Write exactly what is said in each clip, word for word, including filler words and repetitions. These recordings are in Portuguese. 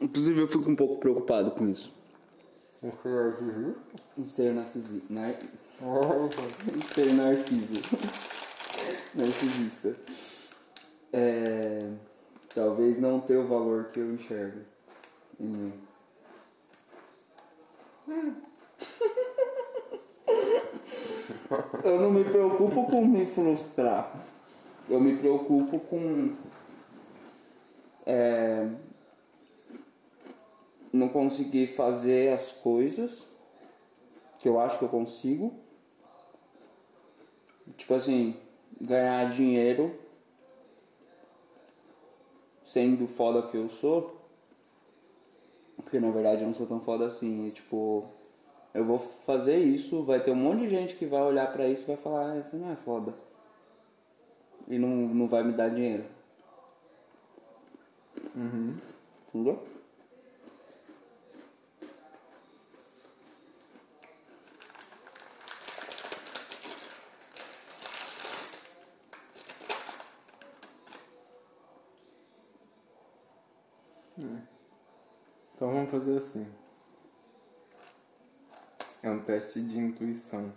Inclusive eu fico um pouco preocupado com isso. Você é narciso? Um ser narciso. Nar... um ser narciso. Narcisista. É... Talvez não ter o valor que eu enxergo em mim. Hum. Eu não me preocupo com me frustrar. Eu me preocupo com... É... não conseguir fazer as coisas que eu acho que eu consigo. Tipo assim, ganhar dinheiro sendo foda que eu sou. Porque na verdade eu não sou tão foda assim. E, tipo, eu vou fazer isso, vai ter um monte de gente que vai olhar pra isso e vai falar, ah, isso não é foda. E não, não vai me dar dinheiro. Uhum. Entendeu? Então vamos fazer assim. É um teste de intuição.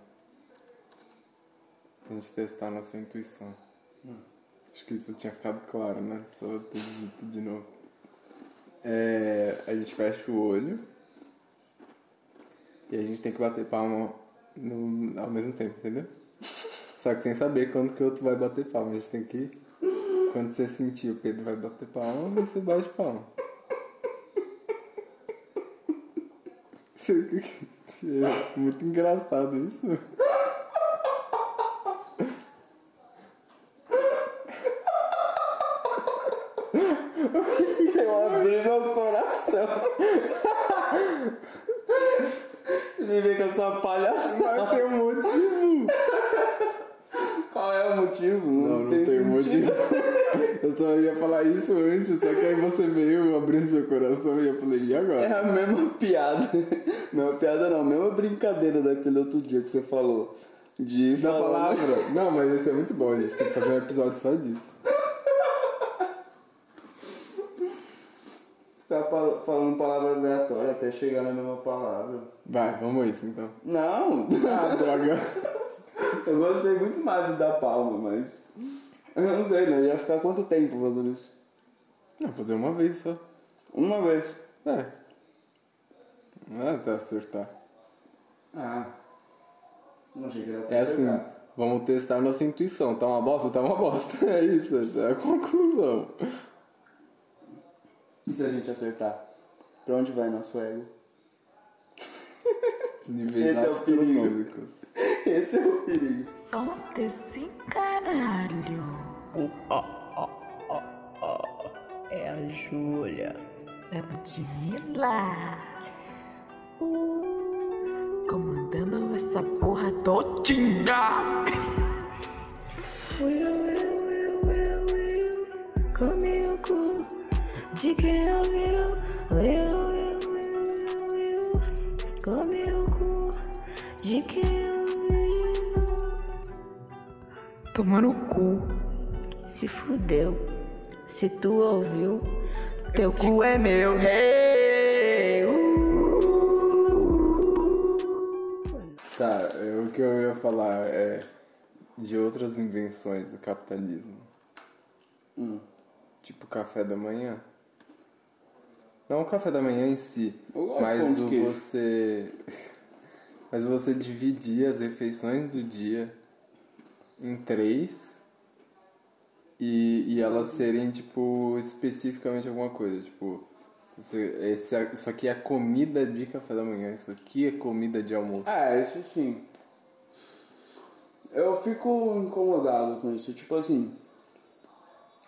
A gente testar a nossa intuição. Hum. Acho que isso tinha ficado claro, né? Só ter dito de novo. É, a gente fecha o olho. E a gente tem que bater palma no, ao mesmo tempo, entendeu? Só que sem saber quando que o outro vai bater palma. A gente tem que... Quando você sentir o Pedro vai bater palma, você bate palma. É muito engraçado isso. Eu abri meu coração. Me vê que eu sou uma palhaçada. Mas tem um motivo. Qual é o motivo? Não, não, não tem, tem motivo. Eu só ia falar isso antes, só que aí você veio abrindo seu coração e eu falei, e agora? É a mesma piada. Mesma piada não, mesma brincadeira daquele outro dia que você falou. De da falar... palavra. Não, mas isso é muito bom, gente. Tem que fazer um episódio só disso. Tá falando palavra aleatória até chegar na mesma palavra. Vai, vamos a isso então. Não! Ah, droga. Eu gostei muito mais de dar palma, mas... Eu não sei, né? Ia ficar quanto tempo fazendo isso? Não, fazer uma vez só. Uma vez? É. Não é até acertar. Ah. Não achei que era até acertar. É assim, vamos testar nossa intuição. Tá uma bosta? Tá uma bosta. É isso, essa é a conclusão. E se a gente acertar? Pra onde vai nosso ego? Níveis astronômicos. Esse é o perigo. Solta esse caralho. Oh, oh, oh, oh, oh. É a Júlia. É a Ludmilla. Uh, comandando essa porra todinha. Will, will, will, will, will. Comigo. De quem eu will. Will, will, will, will. Comigo. De quem eu tomar no cu. Se fudeu. Se tu ouviu, teu te... cu é meu. Hey! Uh! Tá, o que eu ia falar é de outras invenções do capitalismo. Hum. Tipo café da manhã. Não o café da manhã em si, oh, mas o que... você... mas você dividir as refeições do dia em três e, e elas serem tipo especificamente alguma coisa, tipo você, esse, isso aqui é comida de café da manhã, isso aqui é comida de almoço. É, isso sim. Eu fico incomodado com isso, tipo assim,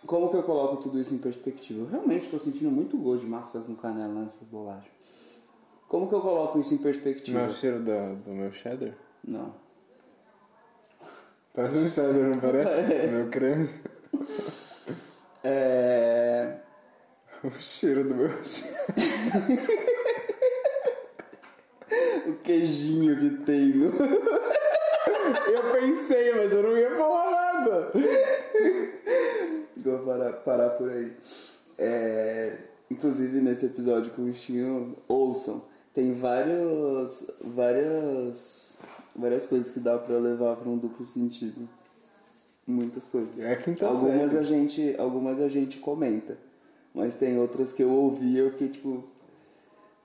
como que eu coloco tudo isso em perspectiva? Eu realmente estou sentindo muito gosto de maçã com canela nessa bolacha. Como que eu coloco isso em perspectiva? Não é o cheiro da, do meu cheddar? Não. Parece um cheddar, não parece? Parece. Meu creme. É... O cheiro do meu cheddar. O queijinho que tem. Eu pensei, mas eu não ia falar nada. Vou parar, parar por aí. É... inclusive nesse episódio que o Bichinho, ouçam, tem vários, várias, várias coisas que dá pra levar pra um duplo sentido. Muitas coisas. É que então algumas a gente, algumas a gente comenta, mas tem outras que eu ouvi, eu fiquei tipo...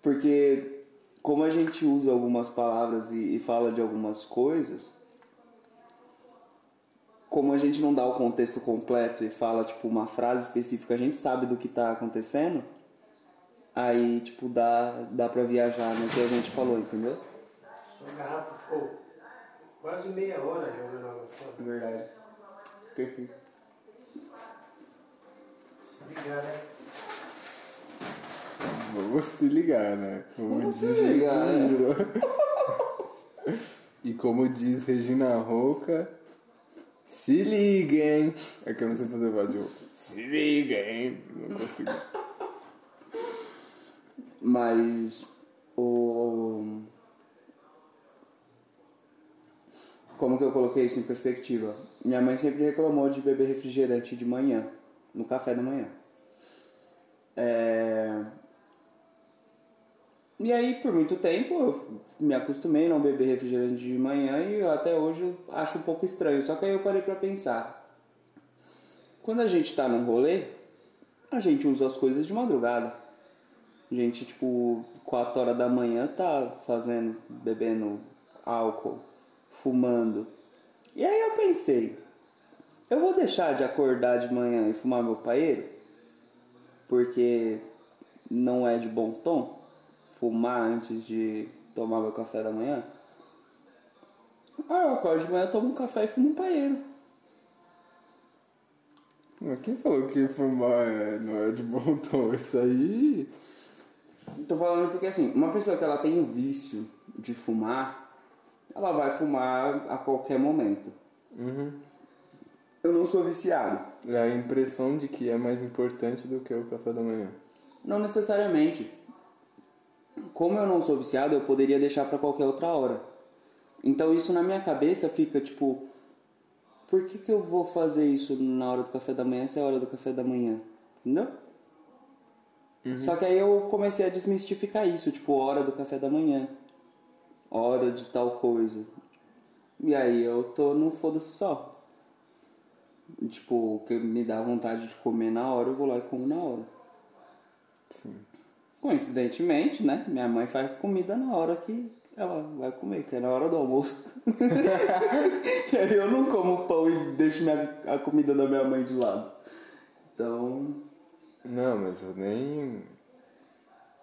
Porque como a gente usa algumas palavras e, e fala de algumas coisas, como a gente não dá o contexto completo e fala, tipo, uma frase específica, a gente sabe do que tá acontecendo, aí, tipo, dá, dá pra viajar no que a gente falou, entendeu? Sua garrafa ficou quase meia hora jogando água fora. Verdade. Perfeito. Obrigado, né? Vamos se ligar, né? Como Vamos diz se ligar, né? E como diz Regina Roca... Se liguem! É que eu não sei fazer voz de roupa. Se liguem! Não consigo. Mas... O... Como que eu coloquei isso em perspectiva? Minha mãe sempre reclamou de beber refrigerante de manhã. No café da manhã. É... E aí, por muito tempo, eu me acostumei a não beber refrigerante de manhã e até hoje eu acho um pouco estranho. Só que aí eu parei pra pensar. Quando a gente tá num rolê, a gente usa as coisas de madrugada. A gente, tipo, quatro horas da manhã tá fazendo, bebendo álcool, fumando. E aí eu pensei, eu vou deixar de acordar de manhã e fumar meu paeiro? Porque não é de bom tom fumar antes de tomar meu café da manhã. Ah, eu acordo de manhã, tomo um café e fumo um paeiro. Mas quem falou que fumar é, não é de bom tom? Isso aí... Tô falando porque assim, uma pessoa que ela tem o vício de fumar, ela vai fumar a qualquer momento. Uhum. Eu não sou viciado. É a impressão de que é mais importante do que o café da manhã. Não necessariamente. Como eu não sou viciado, eu poderia deixar pra qualquer outra hora. Então isso na minha cabeça fica tipo... Por que que eu vou fazer isso na hora do café da manhã, se é a hora do café da manhã? Entendeu? Uhum. Só que aí eu comecei a desmistificar isso. Tipo, hora do café da manhã. Hora de tal coisa. E aí eu tô num foda-se só. Tipo, o que me dá vontade de comer na hora, eu vou lá e como na hora. Sim. Coincidentemente, né? Minha mãe faz comida na hora que ela vai comer, que é na hora do almoço. E aí eu não como pão e deixo minha, a comida da minha mãe de lado. Então... Não, mas eu nem...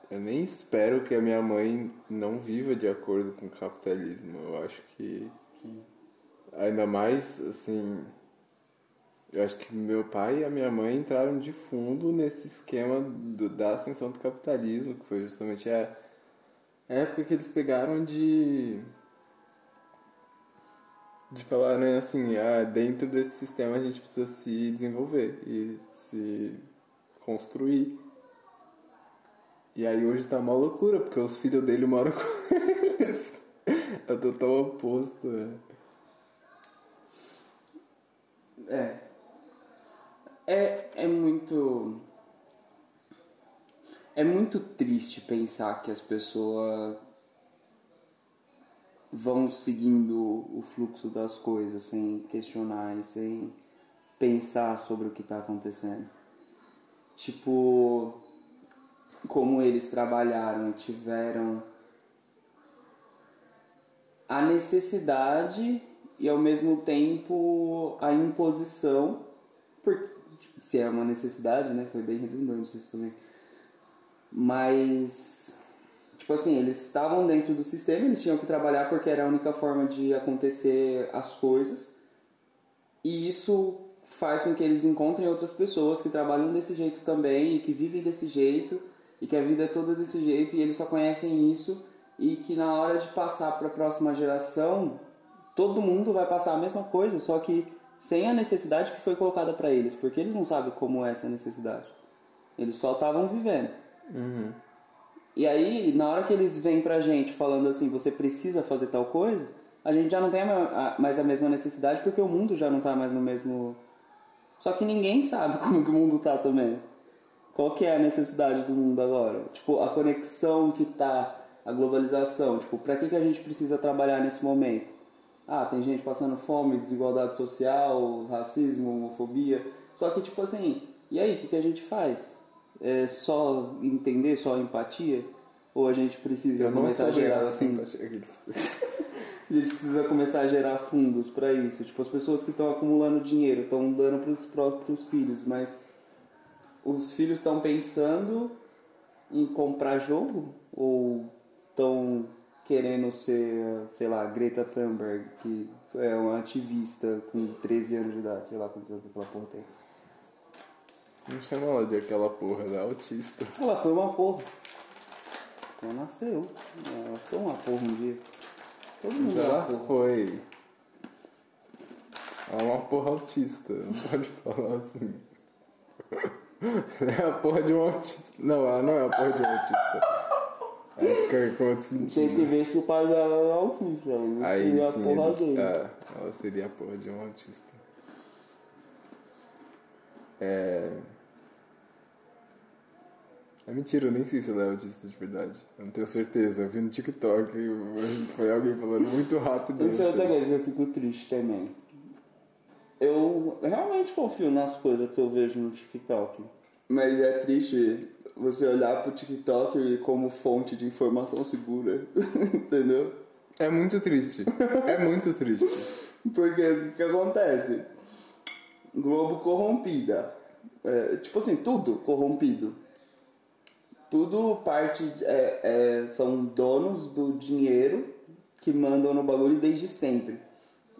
Eu nem espero que a minha mãe não viva de acordo com o capitalismo. Eu acho que... Sim. Ainda mais, assim... Eu acho que meu pai e a minha mãe entraram de fundo nesse esquema do, da ascensão do capitalismo, que foi justamente a época que eles pegaram de... de falar, né, assim, ah, dentro desse sistema a gente precisa se desenvolver e se construir. E aí hoje tá uma loucura, porque os filhos dele moram com eles. É total oposto, né? É... É, é muito... É muito triste pensar que as pessoas vão seguindo o fluxo das coisas sem questionar e sem pensar sobre o que está acontecendo. Tipo, como eles trabalharam, tiveram a necessidade e ao mesmo tempo a imposição, porque se é uma necessidade, né? Foi bem redundante isso também. Mas, tipo assim, eles estavam dentro do sistema, eles tinham que trabalhar porque era a única forma de acontecer as coisas. E isso faz com que eles encontrem outras pessoas que trabalham desse jeito também e que vivem desse jeito e que a vida é toda desse jeito e eles só conhecem isso e que na hora de passar para a próxima geração, todo mundo vai passar a mesma coisa, só que sem a necessidade que foi colocada pra eles, porque eles não sabem como é essa necessidade. Eles só estavam vivendo. Uhum. E aí, na hora que eles vêm pra gente falando assim, você precisa fazer tal coisa, a gente já não tem mais a mesma necessidade, porque o mundo já não tá mais no mesmo... Só que ninguém sabe como que o mundo tá também. Qual que é a necessidade do mundo agora? Tipo, a conexão que tá, a globalização. Tipo, pra que, que a gente precisa trabalhar nesse momento? Ah, tem gente passando fome, desigualdade social, racismo, homofobia. Só que, tipo assim, e aí, o que, que a gente faz? É só entender, só empatia? Ou a gente precisa Eu começar a gerar fundos? A gente precisa começar a gerar fundos pra isso. Tipo, as pessoas que estão acumulando dinheiro, estão dando pros próprios filhos, mas os filhos estão pensando em comprar jogo? Ou estão querendo ser, sei lá, Greta Thunberg, que é uma ativista com treze anos de idade, sei lá quantos anos aquela porra tem. Não chama ela de aquela porra, ela é autista. Ela foi uma porra. Ela nasceu. Ela foi uma porra um dia. Todo mundo já foi. Ela é uma porra autista, não pode falar assim. É a porra de um autista. Não, ela não é a porra de um autista. Aí fica com outro sentido. Tem que ver se o pai dela era autista. Aí seria sim, a porra dele. Ah, ela seria a porra de um autista. É. É mentira, eu nem sei se ela é autista de verdade. Eu não tenho certeza. Eu vi no TikTok, foi alguém falando muito rápido. Isso é outra coisa que eu fico triste também. Eu realmente confio nas coisas que eu vejo no TikTok. Mas é triste você olhar pro TikTok como fonte de informação segura, entendeu? É muito triste, é muito triste. Porque o que acontece? Globo corrompida, é, tipo assim, tudo corrompido. Tudo parte, é, é, são donos do dinheiro que mandam no bagulho desde sempre.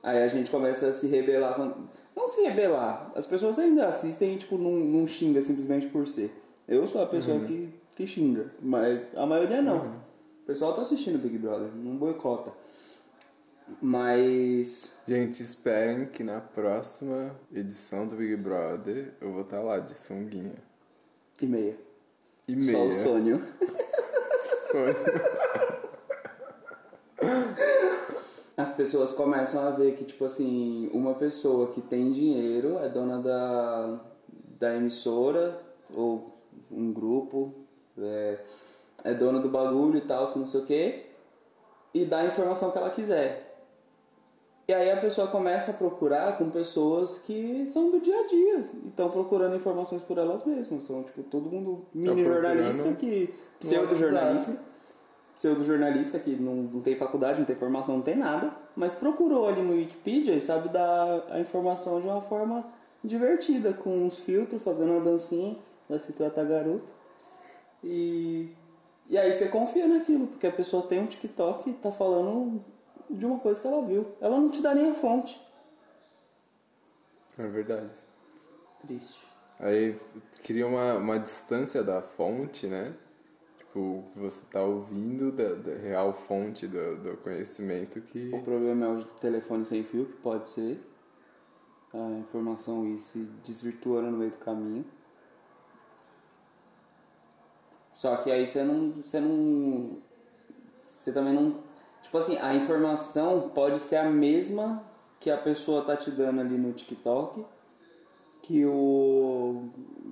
Aí a gente começa a se rebelar, com... não se rebelar, as pessoas ainda assistem e tipo, não, não xinga simplesmente por ser. Eu sou a pessoa uhum. que, que xinga, mas a maioria não. Uhum. O pessoal tá assistindo Big Brother, não boicota. Mas... gente, esperem que na próxima edição do Big Brother eu vou estar tá lá de sunguinha. E meia. E meia. Só o sonho. Sonho. As pessoas começam a ver que, tipo assim, uma pessoa que tem dinheiro é dona da, da emissora ou... um grupo, é, é dona do bagulho e tal, não sei o que, e dá a informação que ela quiser. E aí a pessoa começa a procurar com pessoas que são do dia a dia e estão procurando informações por elas mesmas. São tipo todo mundo mini jornalista, que pseudo-jornalista, pseudo-jornalista que não, não tem faculdade, não tem formação, não tem nada, mas procurou ali no Wikipedia e sabe dar a informação de uma forma divertida, com uns filtros, fazendo uma dancinha. Vai se tratar garoto. E, e aí você confia naquilo, porque a pessoa tem um TikTok e tá falando de uma coisa que ela viu. Ela não te dá nem a fonte. É verdade. Triste. Aí cria uma, uma distância da fonte, né? Tipo, você tá ouvindo da, da real fonte do, do conhecimento que... O problema é o telefone sem fio, que pode ser. A informação ir se desvirtuando no meio do caminho. Só que aí você não, você não, você também não, tipo assim, a informação pode ser a mesma que a pessoa tá te dando ali no TikTok, que o,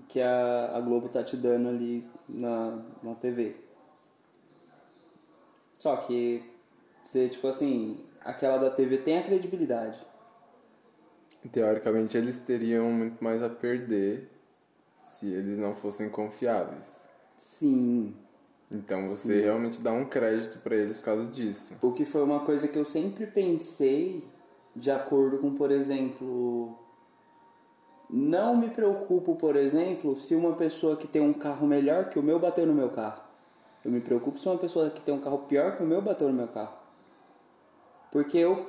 que a, a Globo tá te dando ali na, na T V. Só que você, tipo assim, aquela da T V tem a credibilidade. Teoricamente eles teriam muito mais a perder se eles não fossem confiáveis. Sim. Então você Sim. realmente dá um crédito pra eles por causa disso. O que foi uma coisa que eu sempre pensei, de acordo com, por exemplo... Não me preocupo, por exemplo, se uma pessoa que tem um carro melhor que o meu bateu no meu carro. Eu me preocupo se uma pessoa que tem um carro pior que o meu bateu no meu carro. Porque eu,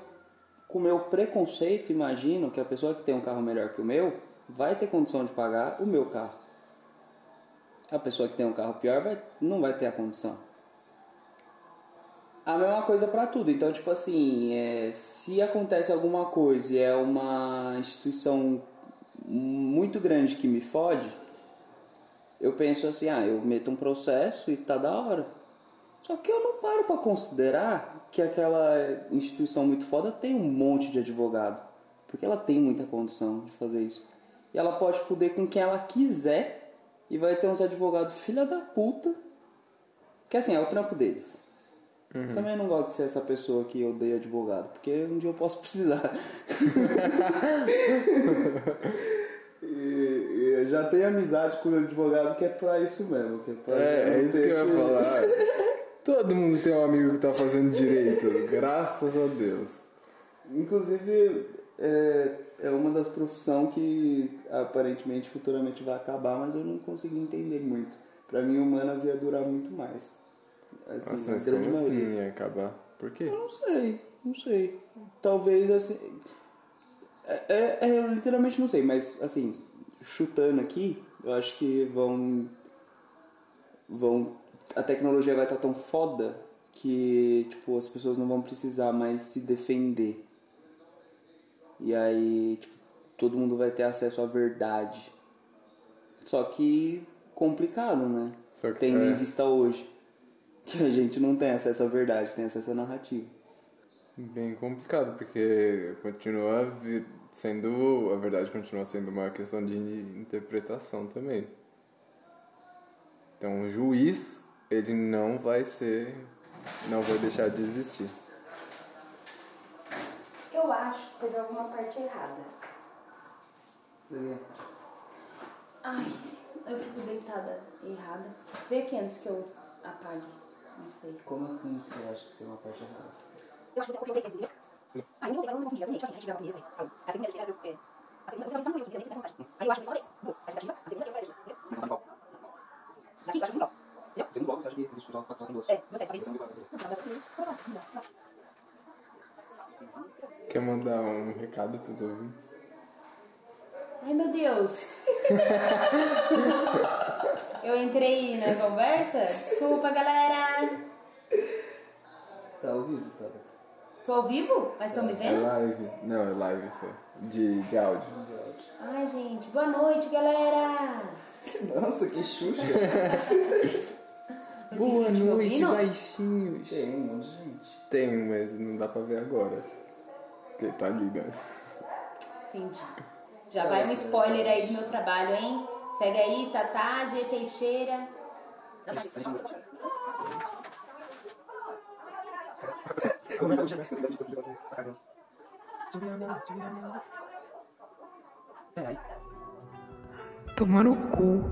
com o meu preconceito, imagino que a pessoa que tem um carro melhor que o meu vai ter condição de pagar o meu carro. A pessoa que tem um carro pior vai, não vai ter a condição. A mesma coisa pra tudo. Então, tipo assim, é, se acontece alguma coisa e é uma instituição muito grande que me fode, eu penso assim, ah, eu meto um processo e tá da hora. Só que eu não paro pra considerar que aquela instituição muito foda tem um monte de advogado. Porque ela tem muita condição de fazer isso. E ela pode foder com quem ela quiser E vai ter uns advogados filha da puta, que assim, é o trampo deles. Uhum. Também não gosto de ser essa pessoa que odeia advogado, porque um dia eu posso precisar. E, e já tenho amizade com o advogado que é pra isso mesmo. Que é, pra é, é isso que eu ia falar. Todo mundo tem um amigo que tá fazendo direito, graças a Deus. Inclusive, é, é uma das profissões que aparentemente futuramente vai acabar, mas eu não consegui entender muito. Pra mim, humanas ia durar muito mais. Assim, nossa, mas como assim ia acabar? Por quê? Eu não sei, não sei. Talvez assim... É, é, é, eu literalmente não sei, mas assim, chutando aqui, eu acho que vão... vão a tecnologia vai estar tão foda que tipo, as pessoas não vão precisar mais se defender. E aí tipo, todo mundo vai ter acesso à verdade. Só que complicado, né? Só que tendo é... em vista hoje que a gente não tem acesso à verdade, tem acesso à narrativa. Bem complicado, porque continua vi- sendo... A verdade continua sendo uma questão de interpretação também. Então, o juiz, ele não vai ser... Não vai deixar de existir. Eu acho que pegou alguma parte errada. É. Ai, eu fico deitada errada. Vê aqui antes que eu apague. Não sei. Como assim você acha que tem uma parte errada? Eu acho que você copiou o texto, entendeu? Aí eu não confio, eu nem tipo assim, a gente gravou primeiro, falei. A segunda vez você gravou, é... A segunda vez você só não viu, eu nem sei dessa parte. Aí eu acho que foi só uma vez, duas. A segunda vez, a segunda eu falei, entendeu? Mas você sabe qual? Daqui, eu acho que não. Entendeu? Você não bloco, você acha que isso só passa só em duas. É, você sabe isso. Quer mandar um recado pros ouvintes? Ai, meu Deus! Eu entrei na conversa? Desculpa, galera! Tá ao vivo, tá? Tô ao vivo? Mas estão é, me vendo? É live. Não, é live isso. De, de áudio. Ai, gente. Boa noite, galera! Nossa, que Xuxa! Boa noite, baixinhos! Tem um monte de gente. Tem, mas não dá pra ver agora. Porque tá ligado. Entendi. Já é, vai um spoiler aí do meu trabalho, hein? Segue aí, Tatá G. Teixeira. Toma no cu.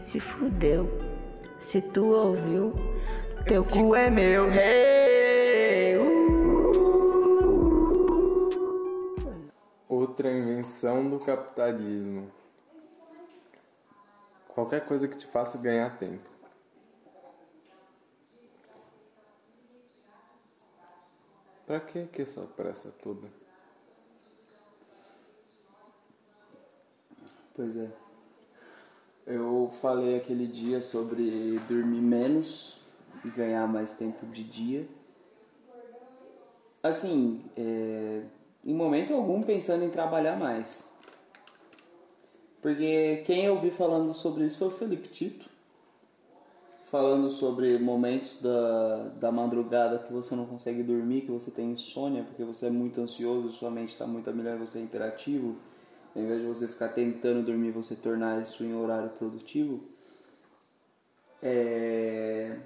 Se fudeu. Se tu ouviu, teu te... cu é meu. Hey! Uh! Outra invenção do capitalismo. Qualquer coisa que te faça ganhar tempo. Pra que que essa pressa toda? Pois é. Eu falei aquele dia sobre dormir menos e ganhar mais tempo de dia. Assim, é, em momento algum pensando em trabalhar mais. Porque quem eu vi falando sobre isso foi o Felipe Tito, falando sobre momentos da, da madrugada que você não consegue dormir, que você tem insônia, porque você é muito ansioso, sua mente está muito a milhar, você é hiperativo. Ao invés de você ficar tentando dormir, você tornar isso em horário produtivo. É...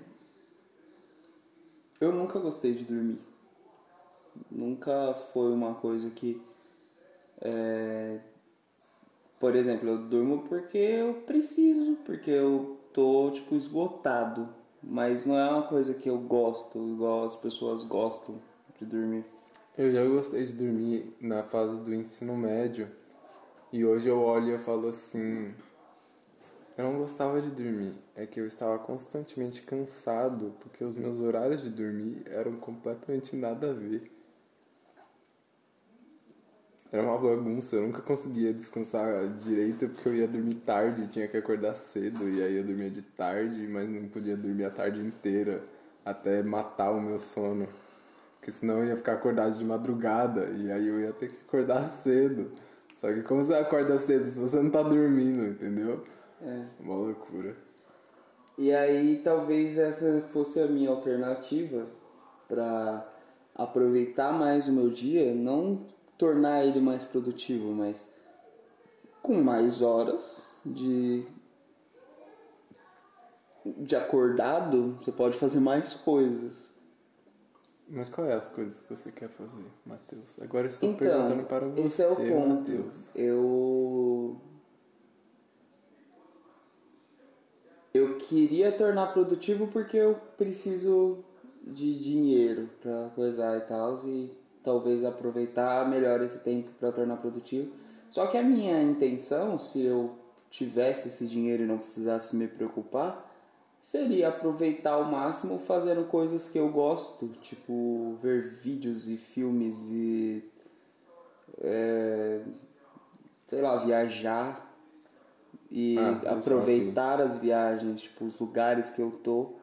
Eu nunca gostei de dormir. Nunca foi uma coisa que... É... Por exemplo, eu durmo porque eu preciso, porque eu tô, tipo, esgotado. Mas não é uma coisa que eu gosto, igual as pessoas gostam de dormir. Eu já gostei de dormir na fase do ensino médio. E hoje eu olho e eu falo assim... Eu não gostava de dormir. É que eu estava constantemente cansado, porque os meus horários de dormir eram completamente nada a ver. Era uma bagunça, eu nunca conseguia descansar direito porque eu ia dormir tarde, tinha que acordar cedo, e aí eu dormia de tarde, mas não podia dormir a tarde inteira, até matar o meu sono, porque senão eu ia ficar acordado de madrugada, e aí eu ia ter que acordar cedo. Só que como você acorda cedo se você não tá dormindo, entendeu? É. Uma loucura. E aí talvez essa fosse a minha alternativa pra aproveitar mais o meu dia, não... tornar ele mais produtivo, mas com mais horas de de acordado, você pode fazer mais coisas. Mas qual é as coisas que você quer fazer, Matheus? Agora eu estou então, perguntando para você, esse é o ponto. Matheus. Eu... Eu queria tornar produtivo porque eu preciso de dinheiro para coisar e tal, e talvez aproveitar melhor esse tempo para tornar produtivo. Só que a minha intenção, se eu tivesse esse dinheiro e não precisasse me preocupar, seria aproveitar ao máximo fazendo coisas que eu gosto, tipo ver vídeos e filmes e, é, sei lá, viajar. E ah, aproveitar as viagens, tipo, os lugares que eu tô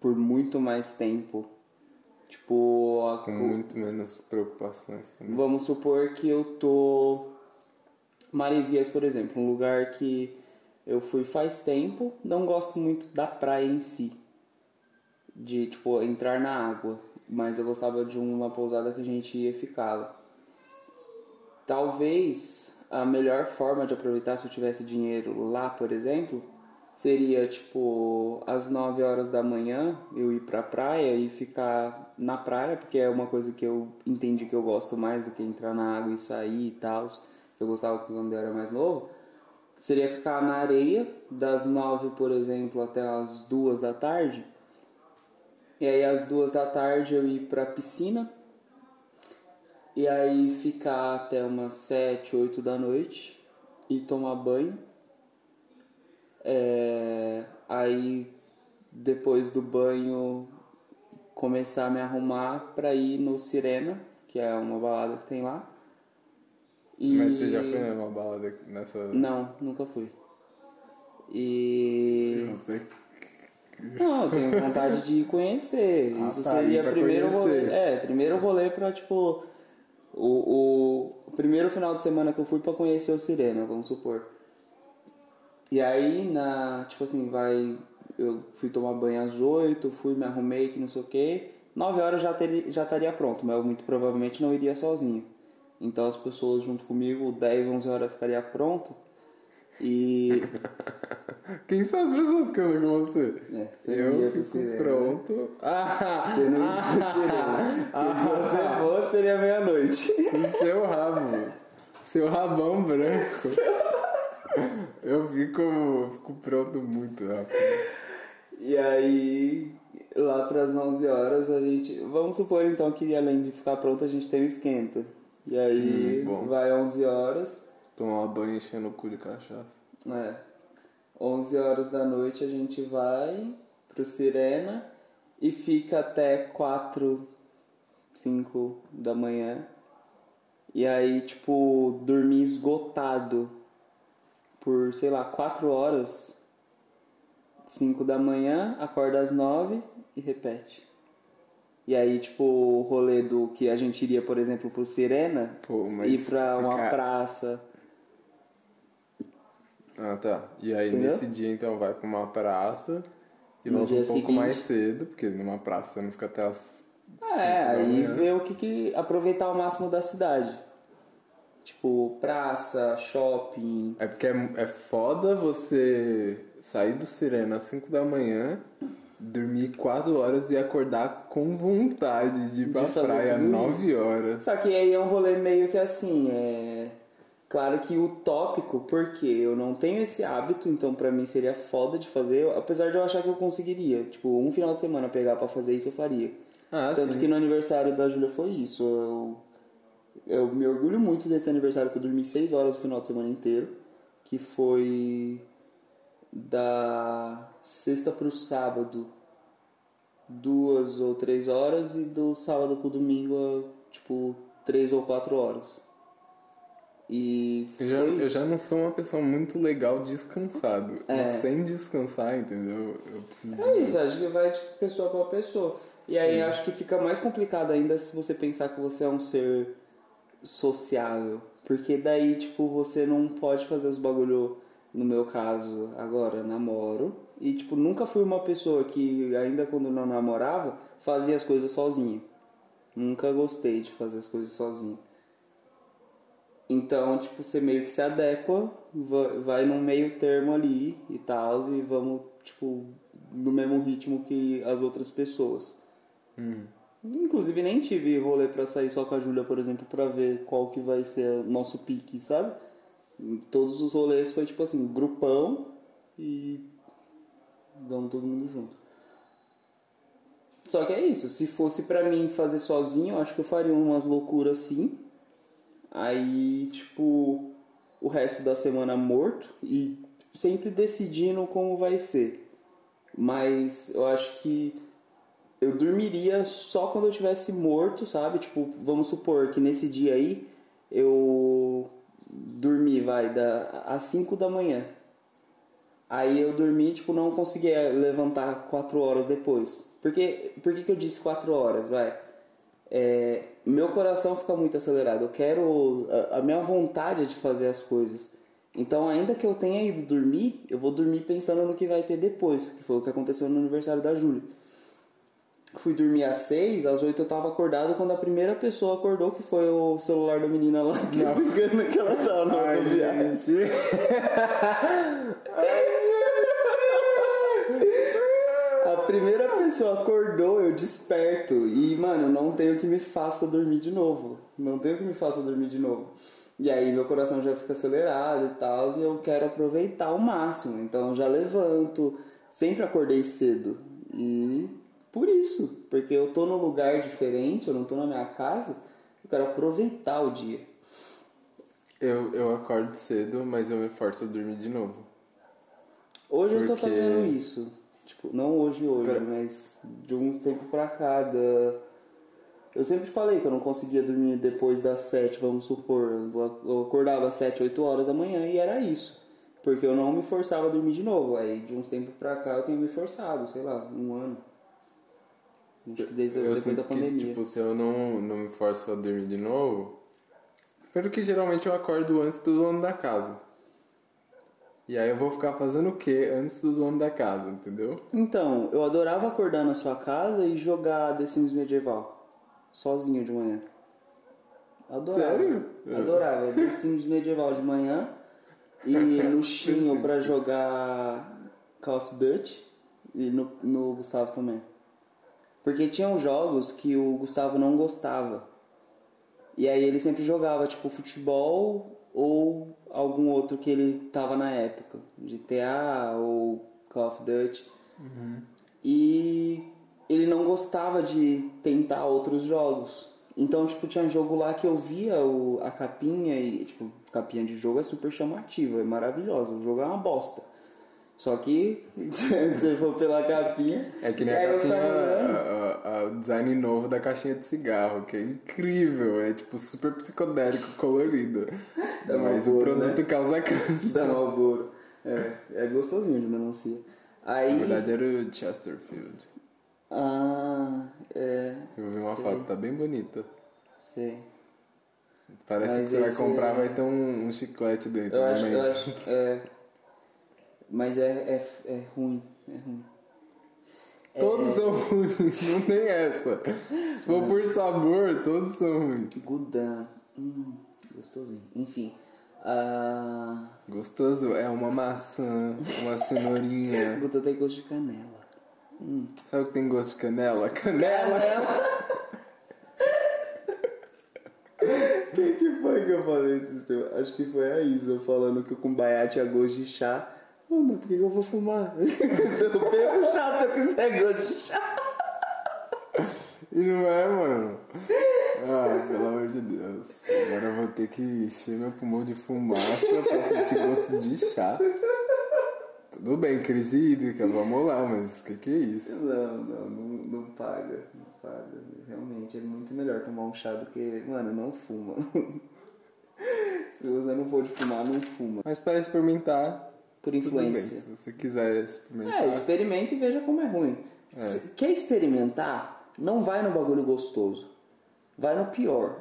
por muito mais tempo. Tipo... A... Com muito menos preocupações também. Vamos supor que eu tô... Maresias, por exemplo, um lugar que eu fui faz tempo, não gosto muito da praia em si. De, tipo, entrar na água. Mas eu gostava de uma pousada que a gente ia e ficava. Talvez... A melhor forma de aproveitar, se eu tivesse dinheiro lá, por exemplo, seria, tipo, às nove horas da manhã eu ir pra praia e ficar na praia, porque é uma coisa que eu entendi que eu gosto mais do que entrar na água e sair e tal, que eu gostava quando eu era mais novo. Seria ficar na areia, das nove, por exemplo, até as duas da tarde. E aí, às duas da tarde, eu ir pra piscina. E aí ficar até umas sete, oito da noite e tomar banho. É, aí depois do banho começar a me arrumar pra ir no Sirena, que é uma balada que tem lá. E... Mas você já foi numa balada nessa... Não, nunca fui. E... Não sei. Não, eu tenho vontade de conhecer. Ah, isso tá, seria primeiro rolê. É, primeiro rolê pra tipo... O, o primeiro final de semana que eu fui pra conhecer o Sirena, vamos supor. E aí, na, tipo assim, vai... Eu fui tomar banho às oito, fui, me arrumei, que não sei o que. nove horas já, ter, já estaria pronto, mas eu muito provavelmente não iria sozinho. Então as pessoas junto comigo, dez, onze horas ficaria pronto. E... Quem são as pessoas que andam com você? É, você eu não ia fico Sirena, pronto. Né? Ah, você não ia ah, ah, se você fosse, seria meia-noite. Seu rabo. Seu rabão branco. eu fico, fico pronto muito rápido. E aí, lá para as onze horas, a gente... Vamos supor, então, que além de ficar pronto, a gente tem o esquenta. E aí, hum, vai onze horas... Tomar banho enchendo o cu de cachaça. É. onze horas da noite a gente vai pro Sirena e fica até quatro, cinco da manhã. E aí, tipo, dormir esgotado por, sei lá, quatro horas. cinco da manhã, acorda às nove e repete. E aí, tipo, o rolê do que a gente iria, por exemplo, pro Sirena, pô, mas ir pra uma cara... praça... Ah, tá. E aí, entendeu? Nesse dia, então, vai pra uma praça e no volta um pouco seguinte. Mais cedo, porque numa praça você não fica até as... É, aí ver o que que... Aproveitar o máximo da cidade. Tipo, praça, shopping... É porque é, é foda você sair do Sirena às cinco da manhã, dormir quatro horas e acordar com vontade de ir pra de praia às nove horas. Só que aí é um rolê meio que assim, é... Claro que utópico, porque eu não tenho esse hábito, então pra mim seria foda de fazer, apesar de eu achar que eu conseguiria. Tipo, um final de semana pegar pra fazer isso eu faria. Ah, tanto sim. Que no aniversário da Júlia foi isso. Eu, eu me orgulho muito desse aniversário, que eu dormi seis horas o final de semana inteiro, que foi da sexta pro sábado duas ou três horas e do sábado pro domingo, tipo, três ou quatro horas. E eu, já, eu já não sou uma pessoa muito legal descansado. É. Mas sem descansar, entendeu? Eu preciso é isso, acho que vai de pessoa pra pessoa. E sim. Aí acho que fica mais complicado ainda se você pensar que você é um ser sociável. Porque daí, tipo, você não pode fazer os bagulho. No meu caso, agora, namoro. E, tipo, nunca fui uma pessoa que, ainda quando não namorava, fazia as coisas sozinho. Nunca gostei de fazer as coisas sozinho. Então, tipo, você meio que se adequa, vai num meio termo ali e tal, e vamos, tipo, no mesmo ritmo que as outras pessoas. Hum. Inclusive, nem tive rolê pra sair só com a Júlia, por exemplo, pra ver qual que vai ser nosso pique, sabe? Todos os rolês foi, tipo assim, grupão e vamos todo mundo junto. Só que é isso, se fosse pra mim fazer sozinho, eu acho que eu faria umas loucuras assim. Aí, tipo, o resto da semana morto e sempre decidindo como vai ser. Mas eu acho que eu dormiria só quando eu tivesse morto, sabe? Tipo, vamos supor que nesse dia aí eu dormi, vai, da, às cinco da manhã. Aí eu dormi, tipo, não conseguia levantar quatro horas depois. Por que, por que que eu disse quatro horas, vai? É, meu coração fica muito acelerado, eu quero... A, a minha vontade é de fazer as coisas. Então, ainda que eu tenha ido dormir, eu vou dormir pensando no que vai ter depois, que foi o que aconteceu no aniversário da Júlia. Fui dormir às seis, às oito eu tava acordado quando a primeira pessoa acordou, que foi o celular da menina lá, que, não. que ela tava na Ai, viagem. Gente. A primeira pessoa acordou, eu desperto. E, mano, não tenho que me faça dormir de novo. Não tenho que me faça dormir de novo. E aí meu coração já fica acelerado e tal, e eu quero aproveitar ao máximo. Então já levanto. Sempre acordei cedo. E... por isso, porque eu tô num lugar diferente, eu não tô na minha casa, eu quero aproveitar o dia. Eu, eu acordo cedo, mas eu me forço a dormir de novo. Hoje porque... eu tô fazendo isso. Tipo, não hoje, hoje, pra... mas de um tempo pra cá. Da... Eu sempre falei que eu não conseguia dormir depois das sete, vamos supor. Eu acordava às sete, oito horas da manhã e era isso. Porque eu não me forçava a dormir de novo. Aí de uns tempos pra cá eu tenho me forçado, sei lá, um ano. Acho que desde eu sinto da pandemia. Que, tipo, se eu não, não me forço a dormir de novo... Porque geralmente eu acordo antes do dono da casa. E aí eu vou ficar fazendo o quê antes do dono da casa, entendeu? Então, eu adorava acordar na sua casa e jogar The Sims Medieval. Sozinho de manhã. Adorava. Sério? Adorava. The Sims Medieval de manhã. E no Xinho pra jogar Call of Duty. E no, no Gustavo também. Porque tinham jogos que o Gustavo não gostava. E aí ele sempre jogava, tipo, futebol ou algum outro que ele tava na época. G T A ou Call of Duty. Uhum. E ele não gostava de tentar outros jogos. Então, tipo, tinha jogo lá que eu via o, a capinha e, tipo, capinha de jogo é super chamativa, é maravilhosa. O jogo é uma bosta. Só que, se for pela capinha... É que nem a capinha, a, a, o design novo da caixinha de cigarro, que é incrível, é tipo super psicodélico, colorido. Dá Mas Malboro, o produto né? causa câncer. Da Malboro. É, é gostosinho de melancia. Aí... Na verdade era o Chesterfield. Ah, é... Eu vi uma sei. foto, tá bem bonita. Sei. Parece Mas que você vai comprar, é... vai ter um, um chiclete dentro. Eu acho, eu acho, é... Mas é, é, é ruim, é ruim. Todos é... são ruins, não tem essa. Se for por sabor, todos são ruins. Goudan, hum, gostosinho. Enfim. Uh... Gostoso é uma maçã, uma cenourinha. Goudan tem gosto de canela. Hum. Sabe o que tem gosto de canela? Canela! Canela. Quem que foi que eu falei isso? Seu? Acho que foi a Isa falando que o Kumbayá tinha gosto de chá. Oh, mas por que eu vou fumar? Eu pego chá se eu quiser gosto de chá. E não é, mano? Ah, pelo amor de Deus. Agora eu vou ter que encher meu pulmão de fumaça pra sentir gosto de chá. Tudo bem, crise hídrica, vamos lá, mas o que, que é isso? Não, não, não, não paga. Não paga. Realmente é muito melhor tomar um chá do que... Mano, não fuma. Se você não for de fumar, não fuma. Mas para experimentar... Por influência. Tudo bem, se você quiser experimentar. É, experimenta e veja como é ruim. É. Quer experimentar? Não vai no bagulho gostoso. Vai no pior.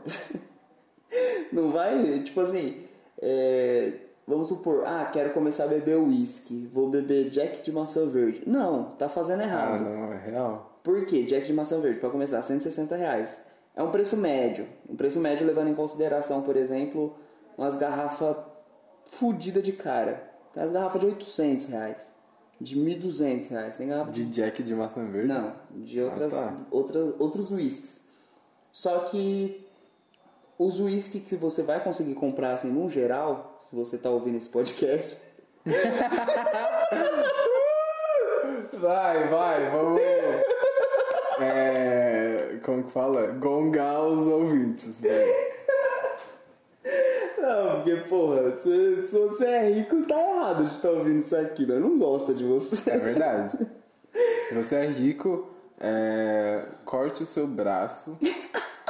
Não vai, tipo assim, é, vamos supor, ah, quero começar a beber uísque, vou beber Jack de maçã verde. Não, tá fazendo errado. Ah, não, é real. Por quê? Jack de maçã verde, pra começar, cento e sessenta reais. É um preço médio. Um preço médio levando em consideração, por exemplo, umas garrafas fodidas de cara. Tem umas garrafas de oitocentos reais, de mil e duzentos reais. Tem garrafa de Jack de maçã verde? Não, de outras, ah, tá. outras, outros whiskies. Só que os whiskies que você vai conseguir comprar, assim, no geral, se você tá ouvindo esse podcast... Vai, vai, vamos... É... Como que fala? Gongar os ouvintes, velho. Não, porque, porra, se, se você é rico, tá errado de estar ouvindo isso aqui, né? Não gosta de você. É verdade. Se você é rico, é... corte o seu braço,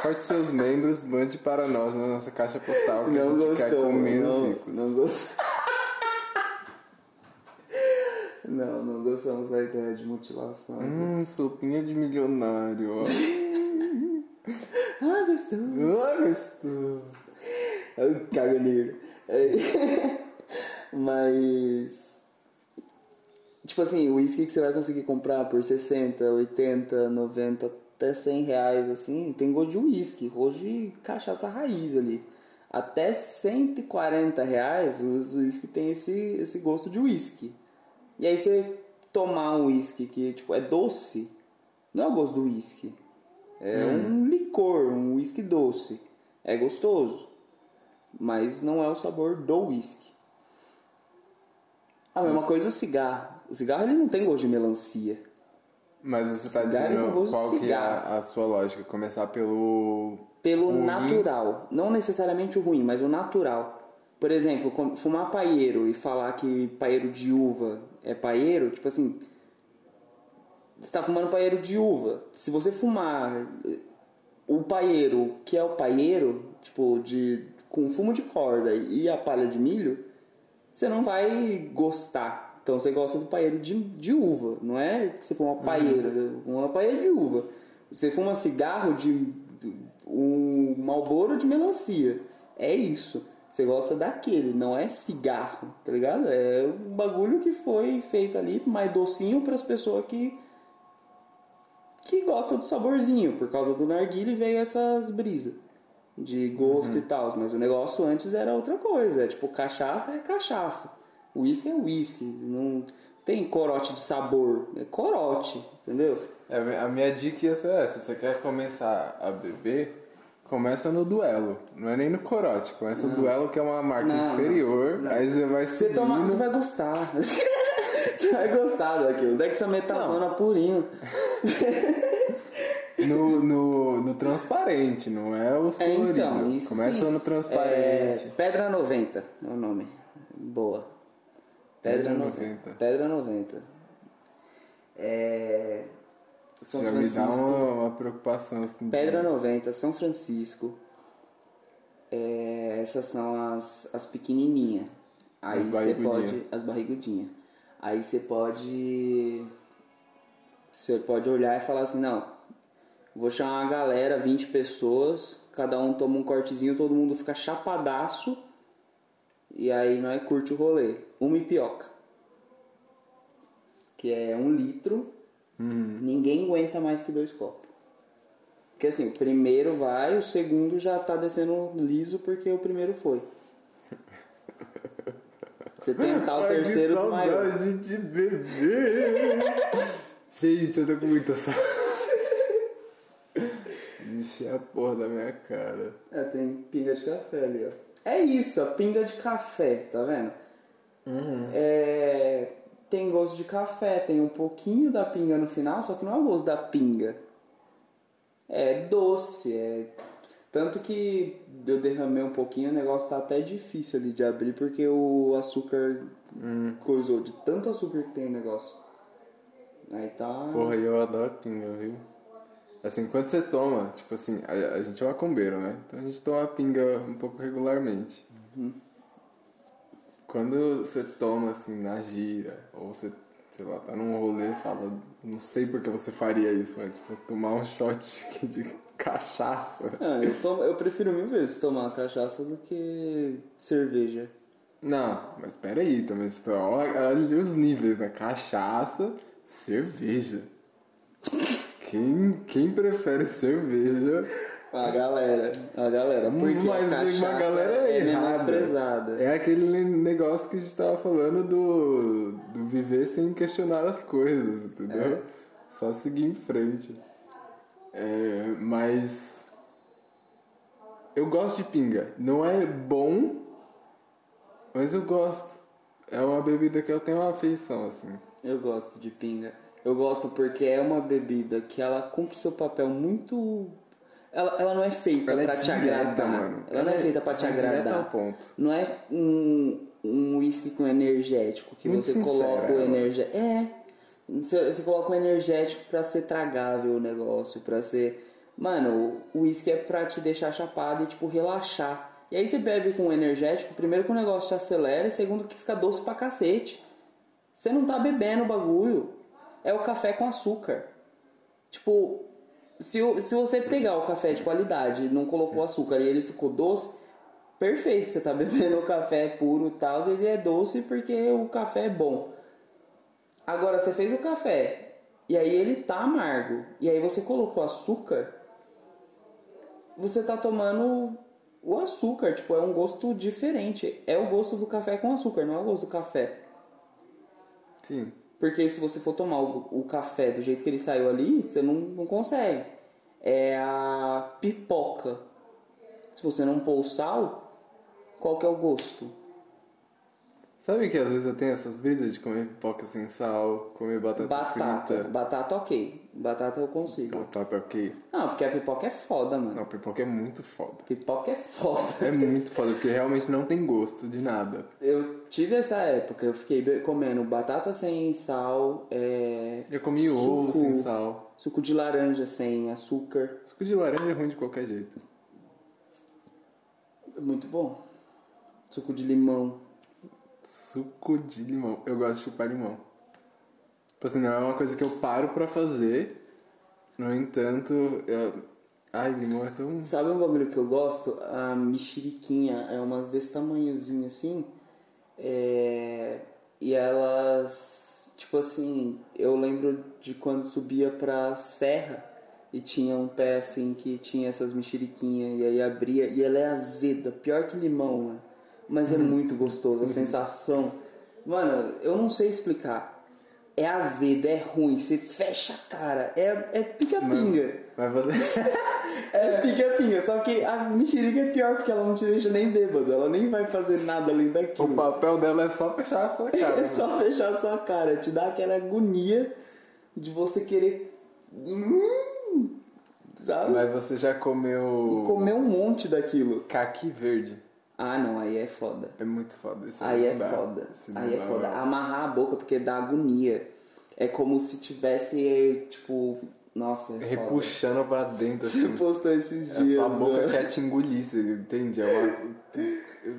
corte seus membros, mande para nós na nossa caixa postal que não a gente gostou, quer com menos não, ricos. Não gostamos. Não, não gostamos da ideia de mutilação. Hum, sopinha de milionário, ó. Ah, gostou. Ah, gostou. Eu cago nele. Mas... Tipo assim, o uísque que você vai conseguir comprar por sessenta, oitenta, noventa, até cem reais, assim, tem gosto de uísque, gosto de cachaça raiz ali. Até cento e quarenta reais, o uísque tem esse, esse gosto de uísque. E aí você tomar um uísque que, tipo, é doce, não é o gosto do uísque. É hum. um licor, um uísque doce. É gostoso, mas não é o sabor do uísque. A mesma hum. coisa o cigarro. O cigarro, ele não tem gosto de melancia. Mas você está dizendo qual que é a, a sua lógica? Começar pelo... Pelo ruim. Natural. Não necessariamente o ruim, mas o natural. Por exemplo, fumar paieiro e falar que paieiro de uva... É paieiro, tipo assim, você tá fumando paieiro de uva. Se você fumar o paieiro, que é o paieiro, tipo, de, com fumo de corda e a palha de milho, você não vai gostar. Então você gosta do paieiro de, de uva, não é que você fuma paieiro, uhum. uma paieiro de uva. Você fuma cigarro de um Marlboro de melancia, é isso. Você gosta daquele, não é cigarro, tá ligado? É um bagulho que foi feito ali, mais docinho para as pessoas que que gostam do saborzinho. Por causa do narguile veio essas brisas de gosto uhum. e tal. Mas o negócio antes era outra coisa. É tipo, cachaça é cachaça. Uísque é uísque. Não tem corote de sabor. É corote, entendeu? É, a minha dica ia ser essa. Você quer começar a beber... Começa no duelo, não é nem no corote. Começa não. no duelo, que é uma marca não, inferior, não, não. Aí você vai subindo... Você, toma, você vai gostar. Você vai gostar daquilo. Dexametasona purinho. No, no, no transparente, não é os é, coloridos. Então, começa sim. no transparente. É, Pedra noventa é o nome. Boa. Pedra, Pedra noventa. noventa. Pedra noventa. É... São Já Francisco. Me dá uma, uma preocupação assim. Pedra noventa, São Francisco. É, essas são as, as pequenininhas. Aí você pode. As barrigudinhas. Aí você pode. Você pode olhar e falar assim: não, vou chamar uma galera, vinte pessoas. Cada um toma um cortezinho, todo mundo fica chapadaço. E aí nós curte o rolê. Uma ipioca, que é um litro. Hum. Ninguém aguenta mais que dois copos. Porque assim, o primeiro vai, o segundo já tá descendo liso porque o primeiro foi. Você tentar o Ai, terceiro desmaiou. Que saudade de beber. Gente, eu tô com muita saudade. Encher a porra da minha cara. É, tem pinga de café ali, ó. É isso, a pinga de café, tá vendo? Uhum. É... Tem gosto de café, tem um pouquinho da pinga no final, só que não é o gosto da pinga. É doce, é... Tanto que eu derramei um pouquinho, o negócio tá até difícil ali de abrir, porque o açúcar hum. coisou de tanto açúcar que tem o negócio. Aí tá... Porra, eu adoro pinga, viu? Assim, quando você toma, tipo assim, a, a gente é macumbeiro, né? Então a gente toma pinga um pouco regularmente. Uhum. Quando você toma, assim, na gira, ou você, sei lá, tá num rolê e fala, não sei porque você faria isso, mas vou tomar um shot de cachaça. Ah, eu, tomo, eu prefiro mil vezes tomar cachaça do que cerveja. Não, mas peraí, também, olha, olha os níveis, né? Cachaça, cerveja. Quem, quem prefere cerveja A galera, a galera, porque mas a cachaça uma galera é errada. É aquele negócio que a gente tava falando do, do viver sem questionar as coisas, entendeu? É. Só seguir em frente. É, mas eu gosto de pinga. Não é bom, mas eu gosto. É uma bebida que eu tenho uma afeição, assim. Eu gosto de pinga. Eu gosto porque é uma bebida que ela cumpre seu papel muito... Ela, ela não é feita ela pra é te direta, agradar. Mano. Ela, ela não é, é feita pra te agradar. Ao ponto. Não é um, um whisky com energético que muito você sincera, coloca o energético. É. Você, você coloca o energético pra ser tragável o negócio, pra ser. Mano, o whisky é pra te deixar chapado e tipo relaxar. E aí você bebe com o energético, primeiro que o negócio te acelera e segundo que fica doce pra cacete. Você não tá bebendo o bagulho. É o café com açúcar. Tipo. Se, se você pegar o café de qualidade, não colocou açúcar e ele ficou doce, perfeito, você tá bebendo o café puro e tal, ele é doce porque o café é bom. Agora, você fez o café e aí ele tá amargo, e aí você colocou açúcar, você tá tomando o açúcar, tipo, é um gosto diferente. É o gosto do café com açúcar, não é o gosto do café. Sim. Porque se você for tomar o, o café do jeito que ele saiu ali, você não, não consegue. É a pipoca. Se você não pôr o sal, qual que é o gosto? Sabe que às vezes eu tenho essas brisas de comer pipoca sem sal, comer batata, batata frita? Batata ok. Batata eu consigo. Batata ok. Não, porque a pipoca é foda, mano. Não, a pipoca é muito foda. Pipoca é foda. É muito foda, porque realmente não tem gosto de nada. Eu... Tive essa época, eu fiquei comendo batata sem sal, é... Eu comi suco, ovo sem sal. Suco de laranja sem açúcar. Suco de laranja é ruim de qualquer jeito. Muito bom. Suco de limão. Suco de limão. Eu gosto de chupar limão. Tipo assim, não é uma coisa que eu paro pra fazer. No entanto, eu... Ai, limão é tão... Sabe um bagulho que eu gosto? A mexeriquinha, é umas desse tamanhozinho assim... É, e elas, tipo assim, eu lembro de quando subia pra serra e tinha um pé assim que tinha essas mexeriquinhas e aí abria, e ela é azeda, pior que limão, mano. Mas é muito gostoso, a sensação. Mano, eu não sei explicar. É azedo, é ruim, você fecha a cara, é, é pica-pinga. Mas você... É pica-pinga, só que a mexerica é pior porque ela não te deixa nem bêbado, ela nem vai fazer nada além daquilo. O papel dela é só fechar a sua cara. É só fechar a sua cara, te dá aquela agonia de você querer... Hum, sabe? Mas você já comeu... E comeu um monte daquilo. Caqui verde. Ah, não, aí é foda. É muito foda. Isso aí é foda. Aí é foda. Amarrar a boca porque dá agonia. É como se tivesse, tipo... Nossa, é repuxando pra dentro, assim. Você postou esses dias. A sua boca quer te engolir, você entende?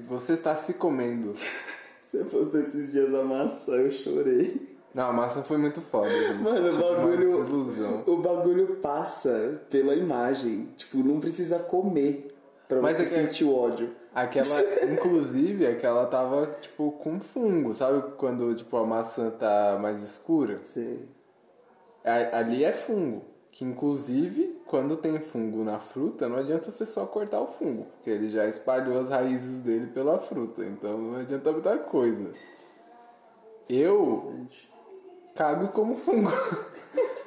Você tá se comendo. Você postou esses dias a maçã, eu chorei. Não, a massa foi muito foda. Gente. Mano, o bagulho... O bagulho passa pela imagem. Tipo, não precisa comer pra mas você é sentir o ódio. Aquela, inclusive, aquela tava, tipo, com fungo. Sabe quando, tipo, a maçã tá mais escura? Sim. A, ali é fungo. Que, inclusive, quando tem fungo na fruta, não adianta você só cortar o fungo. Porque ele já espalhou as raízes dele pela fruta. Então, não adianta muita coisa. Eu cago como fungo.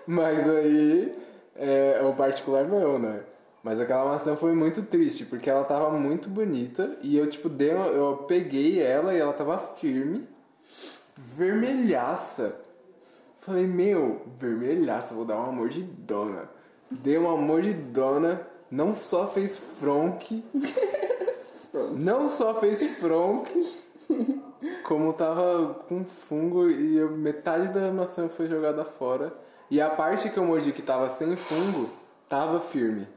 Mas aí, é, é um particular meu, né? Mas aquela maçã foi muito triste, porque ela tava muito bonita, e eu, tipo, dei uma, eu peguei ela e ela tava firme, vermelhaça. Falei, meu, vermelhaça, vou dar uma mordidona. Dei uma mordidona, não só fez fronque, não só fez fronque, como tava com fungo e eu, metade da maçã foi jogada fora. E a parte que eu mordi que tava sem fungo, tava firme.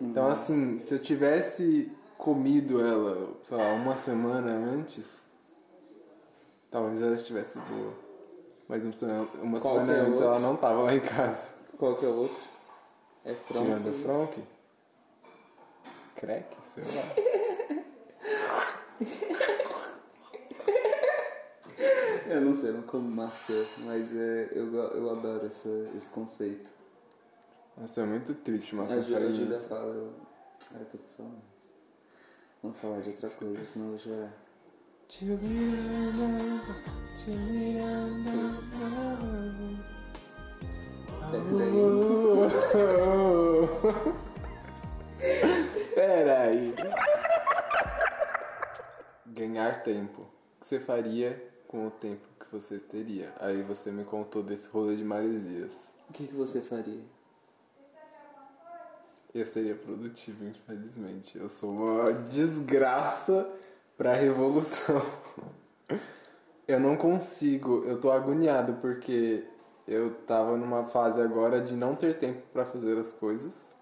Então, assim, se eu tivesse comido ela, sei lá, uma semana antes, talvez ela estivesse boa. Mas uma qual semana é antes outro? Ela não tava lá em casa. Qual que é o outro? É Fronk. Tirando o Fronk? Crack? Sei lá. Eu não sei, não como maçã, mas é, eu, eu adoro essa, esse conceito. Nossa, é muito triste, maçã farinhenta. A Júlia fala, Cara, eu tô com saudade. Vamos falar de outra coisa, senão eu vou chorar. Tio Miranda, Tio Miranda. Espera aí. Ganhar tempo. O que você faria com o tempo que você teria? Aí você me contou desse rolê de Maresias. O que, que você faria? Eu seria produtivo, infelizmente. Eu sou uma desgraça pra revolução. Eu não consigo, eu tô agoniado porque eu tava numa fase agora de não ter tempo pra fazer as coisas.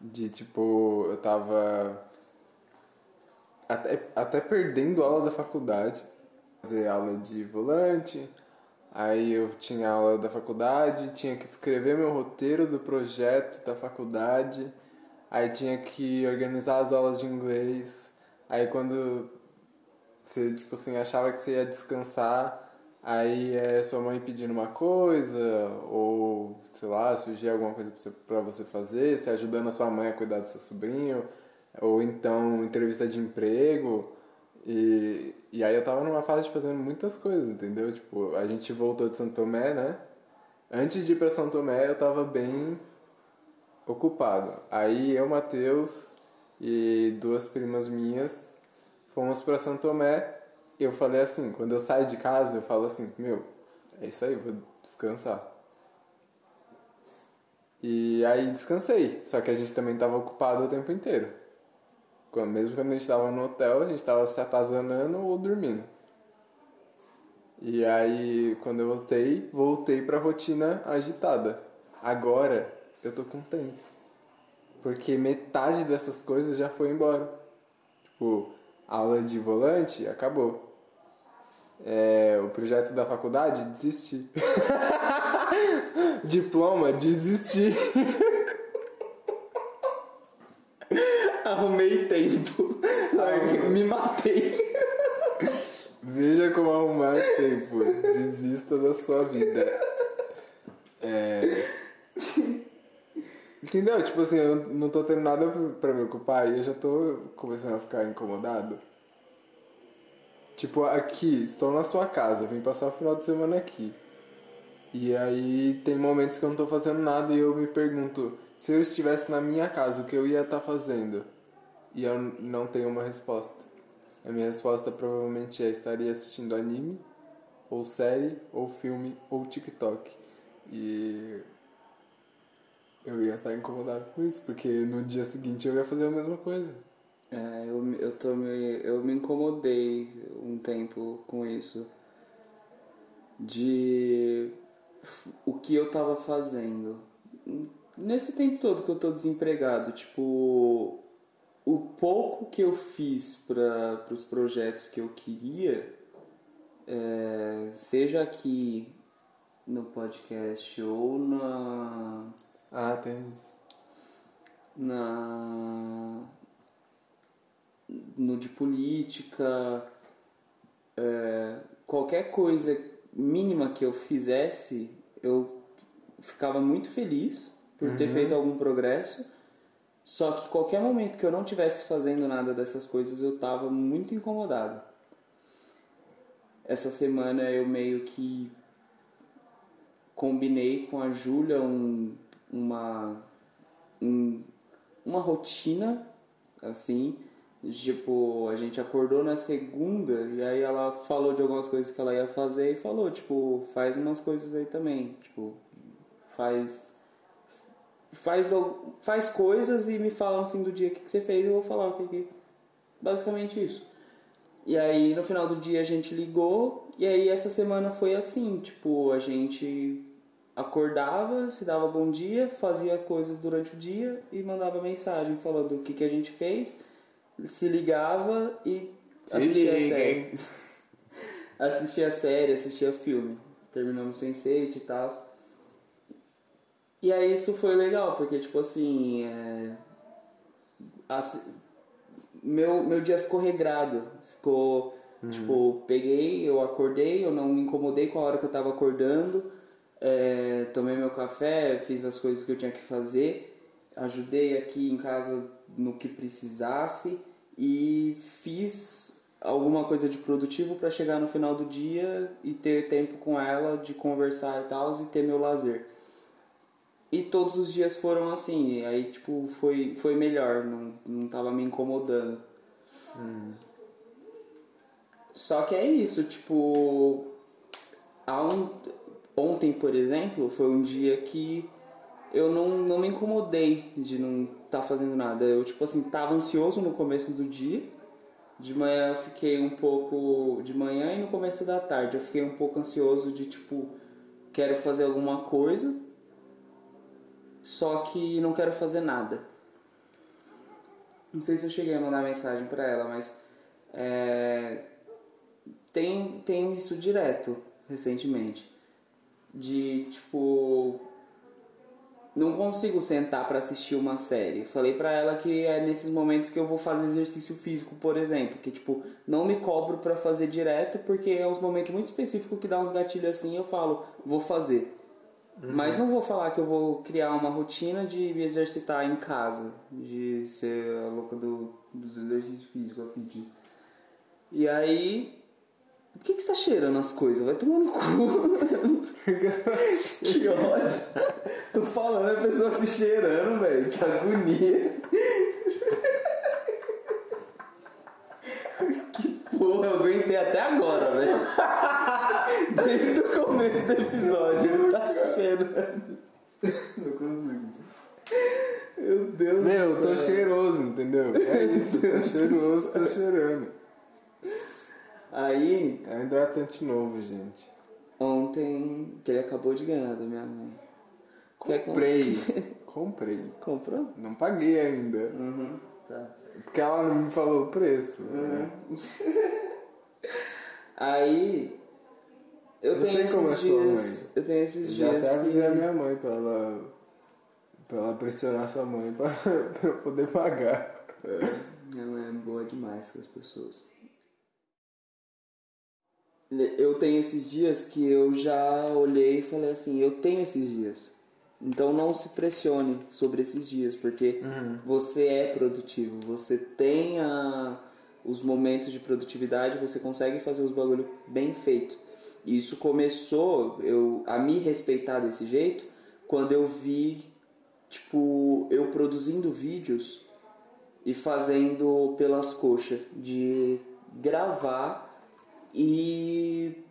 De tipo, eu tava até, até perdendo aula da faculdade. Fazer aula de volante. Aí eu tinha aula da faculdade, tinha que escrever meu roteiro do projeto da faculdade, aí tinha que organizar as aulas de inglês, aí quando você, tipo assim, achava que você ia descansar, aí é sua mãe pedindo uma coisa, ou, sei lá, surgia alguma coisa pra você, pra você fazer, você ajudando a sua mãe a cuidar do seu sobrinho, ou então entrevista de emprego. E, e aí eu tava numa fase de fazer muitas coisas, entendeu? Tipo, a gente voltou de São Tomé, né? Antes de ir pra São Tomé eu tava bem ocupado. Aí eu, Matheus e duas primas minhas fomos pra São Tomé. Eu falei assim, quando eu saio de casa eu falo assim, meu, é isso aí, vou descansar. E aí descansei, só que a gente também tava ocupado o tempo inteiro. Mesmo quando a gente estava no hotel, a gente estava se atazanando ou dormindo. E aí, quando eu voltei, voltei pra rotina agitada. Agora, eu tô com tempo. Porque metade dessas coisas já foi embora. Tipo, a aula de volante acabou. É, o projeto da faculdade, desisti. Diploma, desisti. Arrumei tempo. Ah, me matei. Veja como arrumar tempo. Desista da sua vida. É... Entendeu? Tipo assim, eu não tô tendo nada pra me ocupar e eu já tô começando a ficar incomodado. Tipo, aqui, estou na sua casa, vim passar o final de semana aqui. E aí tem momentos que eu não tô fazendo nada e eu me pergunto, se eu estivesse na minha casa, o que eu ia estar fazendo? E eu não tenho uma resposta. A minha resposta provavelmente é estaria assistindo anime, ou série, ou filme, ou TikTok. E eu ia estar incomodado com isso, porque no dia seguinte eu ia fazer a mesma coisa. É, eu, eu, tô me, eu me incomodei um tempo com isso. De o que eu tava fazendo. Nesse tempo todo que eu tô desempregado, tipo... O pouco que eu fiz para os projetos que eu queria, é, seja aqui no podcast ou na... Ah, tem isso. Na... No de política, é, qualquer coisa mínima que eu fizesse, eu ficava muito feliz por ter uhum. feito algum progresso. Só que qualquer momento que eu não estivesse fazendo nada dessas coisas, eu tava muito incomodado. Essa semana eu meio que combinei com a Júlia um, uma, um, uma rotina, assim, tipo, a gente acordou na segunda e aí ela falou de algumas coisas que ela ia fazer e falou, tipo, faz umas coisas aí também, tipo, faz... Faz, faz coisas e me fala no fim do dia o que, que você fez e eu vou falar o que que... Basicamente isso. E aí no final do dia a gente ligou e aí essa semana foi assim, tipo, a gente acordava, se dava bom dia, fazia coisas durante o dia e mandava mensagem falando o que que a gente fez, se ligava e assistia a série. assistia a série, assistia filme. Terminamos Sense eight e tal. E aí isso foi legal, porque, tipo assim, é... assim meu, meu dia ficou regrado, ficou, uhum. tipo, peguei, eu acordei, eu não me incomodei com a hora que eu tava acordando, é... tomei meu café, fiz as coisas que eu tinha que fazer, ajudei aqui em casa no que precisasse e fiz alguma coisa de produtivo para chegar no final do dia e ter tempo com ela, de conversar e tal, e ter meu lazer. E todos os dias foram assim, aí tipo, foi, foi melhor, não, não tava me incomodando. Hum. Só que é isso, tipo, um, ontem, por exemplo, foi um dia que eu não, não me incomodei de não tá fazendo nada. Eu, tipo assim, tava ansioso no começo do dia, de manhã eu fiquei um pouco, de manhã e no começo da tarde eu fiquei um pouco ansioso de, tipo, quero fazer alguma coisa. Só que não quero fazer nada. Não sei se eu cheguei a mandar mensagem pra ela, mas é, tem, tem isso direto, recentemente. De, tipo, não consigo sentar pra assistir uma série. Falei pra ela que é nesses momentos que eu vou fazer exercício físico, por exemplo. Que, tipo, não me cobro pra fazer direto, porque é uns momentos muito específicos que dá uns gatilhos assim, eu falo, vou fazer. Mas não vou falar que eu vou criar uma rotina de me exercitar em casa, de ser a louca do, dos exercícios físicos, a fitness. E aí, por que que você tá cheirando as coisas? Vai tomar no cu. Que ódio. Tô falando, a pessoa se cheirando, velho. Que agonia. Que porra, eu aguentei até agora, velho. Desde o começo do episódio, ele tá se cheirando. Não consigo. Meu Deus do céu. Meu, tô cheiroso, entendeu? É isso, tô cheiroso, tô cheirando. Aí... é um hidratante novo, gente. Ontem, que ele acabou de ganhar da minha mãe. Comprei. Comprei. Comprou? Não paguei ainda. Uhum, tá. Porque ela não me falou o preço. Uhum. Aí... Eu tenho, esses dias, eu tenho esses dias. Eu tenho esses dias. Já até avisei a minha mãe pra ela, pra ela pressionar sua mãe pra, pra eu poder pagar. Minha mãe é boa demais com as pessoas. Eu tenho esses dias que eu já olhei e falei assim: eu tenho esses dias. Então não se pressione sobre esses dias, porque uhum. você é produtivo, você tem a, os momentos de produtividade, você consegue fazer os bagulho bem feito. Isso começou eu, a me respeitar desse jeito quando eu vi, tipo, eu produzindo vídeos e fazendo pelas coxas, de gravar e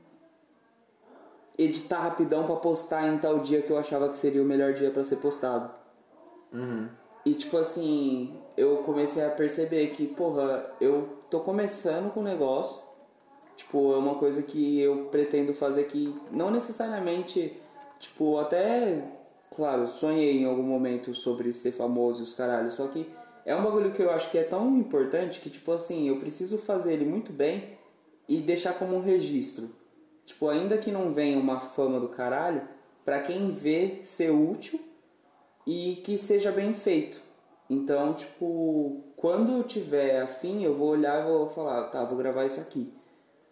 editar rapidão pra postar em tal dia que eu achava que seria o melhor dia pra ser postado. Uhum. E, tipo assim, eu comecei a perceber que, porra, eu tô começando com o negócio. Tipo, é uma coisa que eu pretendo fazer que não necessariamente, tipo, até, claro, sonhei em algum momento sobre ser famoso e os caralho, só que é um bagulho que eu acho que é tão importante que, tipo assim, eu preciso fazer ele muito bem e deixar como um registro. Tipo, ainda que não venha uma fama do caralho, pra quem vê ser útil e que seja bem feito. Então, tipo, quando eu tiver afim, eu vou olhar e vou falar, tá, vou gravar isso aqui.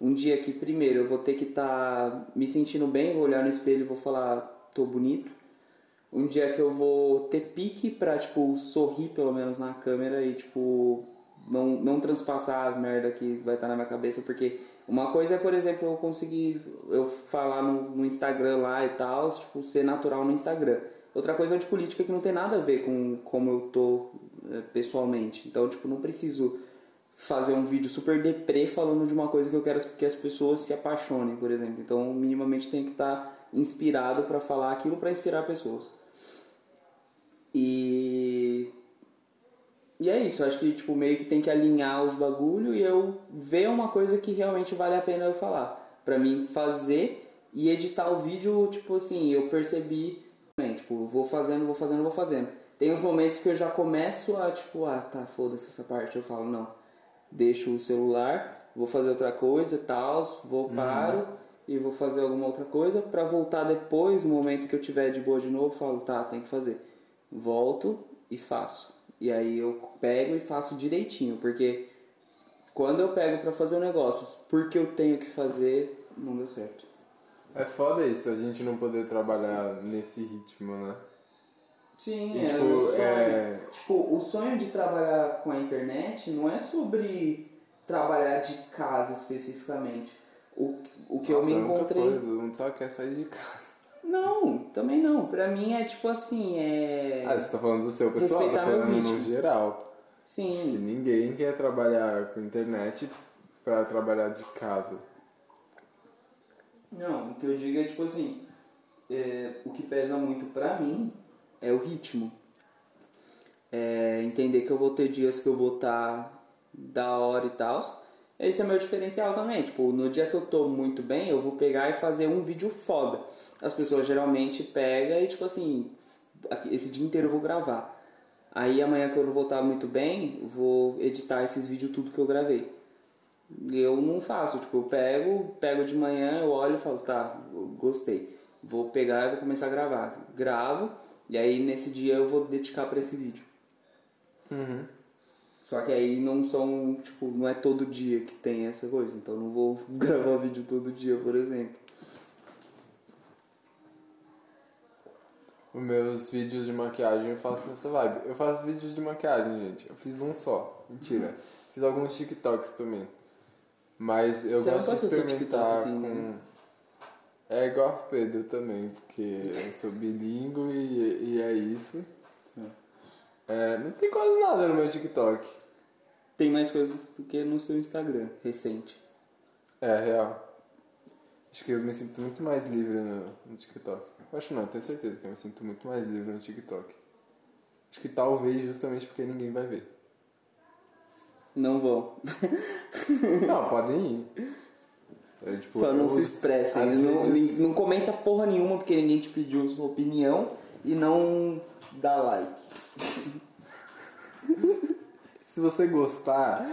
Um dia que, primeiro, eu vou ter que estar tá me sentindo bem, vou olhar no espelho e vou falar, tô bonito. Um dia que eu vou ter pique pra, tipo, sorrir pelo menos na câmera e, tipo, não, não transpassar as merda que vai estar tá na minha cabeça. Porque uma coisa é, por exemplo, eu conseguir eu falar no, no Instagram lá e tal, tipo, ser natural no Instagram. Outra coisa é de política que não tem nada a ver com como eu tô pessoalmente. Então, tipo, não preciso... fazer um vídeo super deprê falando de uma coisa que eu quero que as pessoas se apaixonem, por exemplo. Então, minimamente tem que estar inspirado para falar aquilo, para inspirar pessoas. E... E é isso. Acho que, tipo, meio que tem que alinhar os bagulho e eu ver uma coisa que realmente vale a pena eu falar. Pra mim, fazer e editar o vídeo, tipo assim, eu percebi... Tipo, vou fazendo, vou fazendo, vou fazendo. Tem uns momentos que eu já começo a, tipo, ah, tá, foda-se essa parte. Eu falo, não. Deixo o celular, vou fazer outra coisa e tal, vou paro uhum. e vou fazer alguma outra coisa pra voltar depois, no momento que eu tiver de boa de novo, falo, tá, tem que fazer. Volto e faço. E aí eu pego e faço direitinho, porque quando eu pego pra fazer um negócio, porque eu tenho que fazer, não deu certo. É foda isso, a gente não poder trabalhar nesse ritmo, né? Sim, e, tipo, é, o sonho, é... tipo, o sonho de trabalhar com a internet não é sobre trabalhar de casa especificamente. O, o que Nossa, eu me encontrei... Coisa, não só quer sair de casa. Não, também não. Pra mim é tipo assim, é... Ah, você tá falando do seu pessoal, tá falando no geral. Sim. Acho que ninguém quer trabalhar com internet pra trabalhar de casa. Não, o que eu digo é tipo assim, é, o que pesa muito pra mim é o ritmo. É, entender que eu vou ter dias que eu vou estar da hora e tal. Esse é o meu diferencial também. Tipo, no dia que eu tô muito bem, eu vou pegar e fazer um vídeo foda. As pessoas geralmente pegam e tipo assim, esse dia inteiro eu vou gravar. Aí amanhã que eu não vou estar muito bem, eu vou editar esses vídeos tudo que eu gravei. Eu não faço, tipo, eu pego, pego de manhã, eu olho e falo, tá, gostei. Vou pegar e vou começar a gravar. Gravo, e aí nesse dia eu vou dedicar pra esse vídeo. Uhum. Só que aí não são, tipo, não é todo dia que tem essa coisa, então eu não vou gravar vídeo todo dia, por exemplo. Os meus vídeos de maquiagem eu faço nessa vibe. Eu faço vídeos de maquiagem, gente. Eu fiz um só. Mentira. Fiz alguns TikToks também. Mas eu Você gosto de experimentar com... Né? É igual a Pedro também, porque eu sou bilíngue e, e é isso. É, não tem quase nada no meu TikTok. Tem mais coisas do que no seu Instagram, recente. É, real. Acho que eu me sinto muito mais livre no, no TikTok. Acho não, tenho certeza que eu me sinto muito mais livre no TikTok. Acho que talvez justamente porque ninguém vai ver. Não vão. Não, podem ir. É, tipo, só não eu, se expressem. Não, vezes... não comenta porra nenhuma porque ninguém te pediu sua opinião e não dá like. Se você gostar...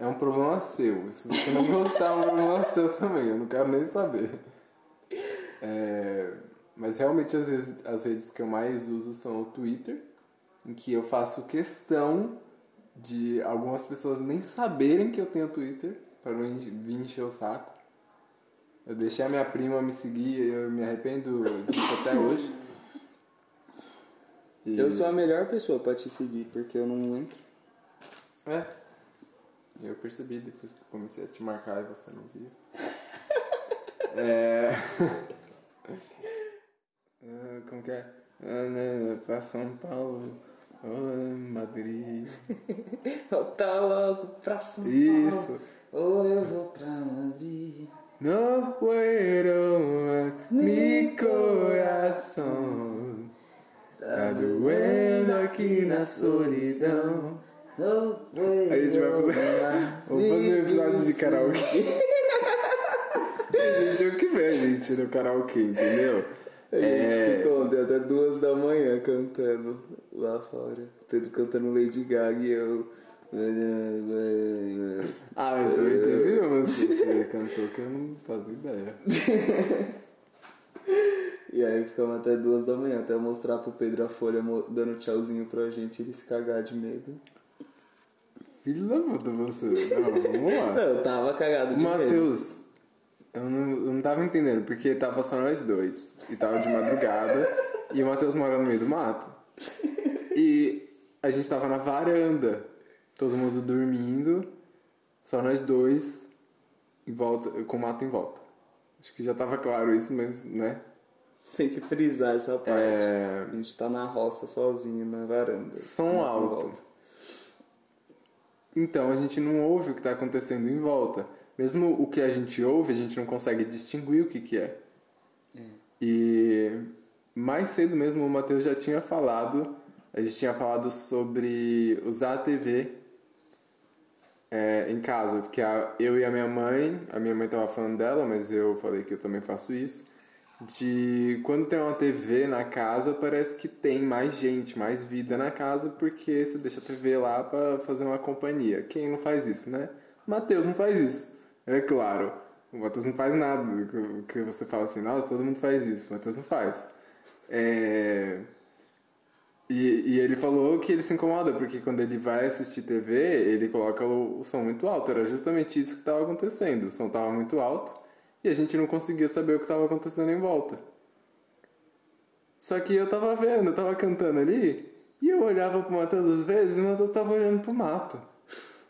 É um problema seu. Se você não gostar, é um problema seu também. Eu não quero nem saber. É, mas realmente as redes, as redes que eu mais uso são o Twitter, em que eu faço questão de algumas pessoas nem saberem que eu tenho Twitter, para não vir encher o saco. Eu deixei a minha prima me seguir e eu me arrependo disso até hoje. E... Eu sou a melhor pessoa para te seguir, porque eu não entro. É. Eu percebi depois que comecei a te marcar e você não via. É... Como que é? Pra São Paulo, Madrid. Eu tá logo pra São Isso. Paulo. Ou eu vou pra Madrid. No puedo más, mi coração. Tá doendo aqui na solidão. Aí a gente vai fazer, vamos fazer um episódio de karaokê. A gente é o que vem, gente, no karaokê, entendeu? A gente é... ficou ontem até duas da manhã cantando lá fora. Pedro cantando Lady Gaga e eu... Ah, mas também teve uma que você cantou que eu não fazia ideia. E aí ficamos até duas da manhã, até eu mostrar pro Pedro a folha dando tchauzinho pra gente e ele se cagar de medo. Filho da puta, você. Não, vamos lá. Não, eu tava cagado de Mateus, medo. Matheus, eu não, eu não tava entendendo, porque tava só nós dois. E tava de madrugada. E o Matheus mora no meio do mato. E a gente tava na varanda. Todo mundo dormindo. Só nós dois. Em volta, com o mato em volta. Acho que já tava claro isso, mas, né? Tem que frisar essa parte. É... A gente tá na roça sozinho, na varanda. Som alto. Então a gente não ouve o que está acontecendo em volta. Mesmo o que a gente ouve, a gente não consegue distinguir o que, que é. é. E mais cedo mesmo o Matheus já tinha falado, a gente tinha falado sobre usar a T V é, em casa. Porque a, eu e a minha mãe, a minha mãe estava falando dela, mas eu falei que eu também faço isso. De quando tem uma T V na casa, parece que tem mais gente, mais vida na casa, porque você deixa a T V lá pra fazer uma companhia. Quem não faz isso, né? Matheus não faz isso, é claro. O Matheus não faz nada, que você fala assim, nossa, todo mundo faz isso, o Matheus não faz. É... E, e ele falou que ele se incomoda, porque quando ele vai assistir T V, ele coloca o, o som muito alto. Era justamente isso que estava acontecendo, o som estava muito alto. E a gente não conseguia saber o que estava acontecendo em volta. Só que eu tava vendo, eu tava cantando ali, e eu olhava pro Matheus às vezes, e o Matheus tava olhando pro mato.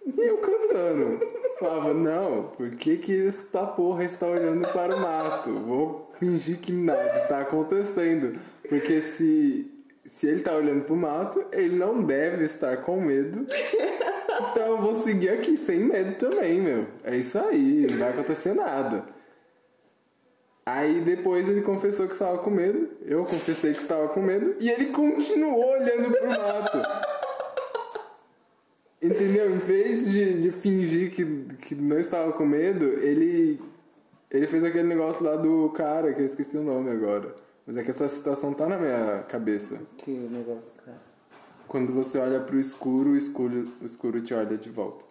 E eu cantando. Falava, não, por que que esta porra está olhando para o mato? Vou fingir que nada está acontecendo. Porque se, se ele tá olhando pro mato, ele não deve estar com medo. Então eu vou seguir aqui sem medo também, meu. É isso aí, não vai acontecer nada. Aí depois ele confessou que estava com medo, eu confessei que estava com medo, e ele continuou olhando pro mato. Entendeu? Em vez de, de fingir que, que não estava com medo, ele, ele fez aquele negócio lá do cara, que eu esqueci o nome agora. Mas é que essa situação tá na minha cabeça. Que negócio, cara? Quando você olha pro escuro, o escuro, o escuro te olha de volta.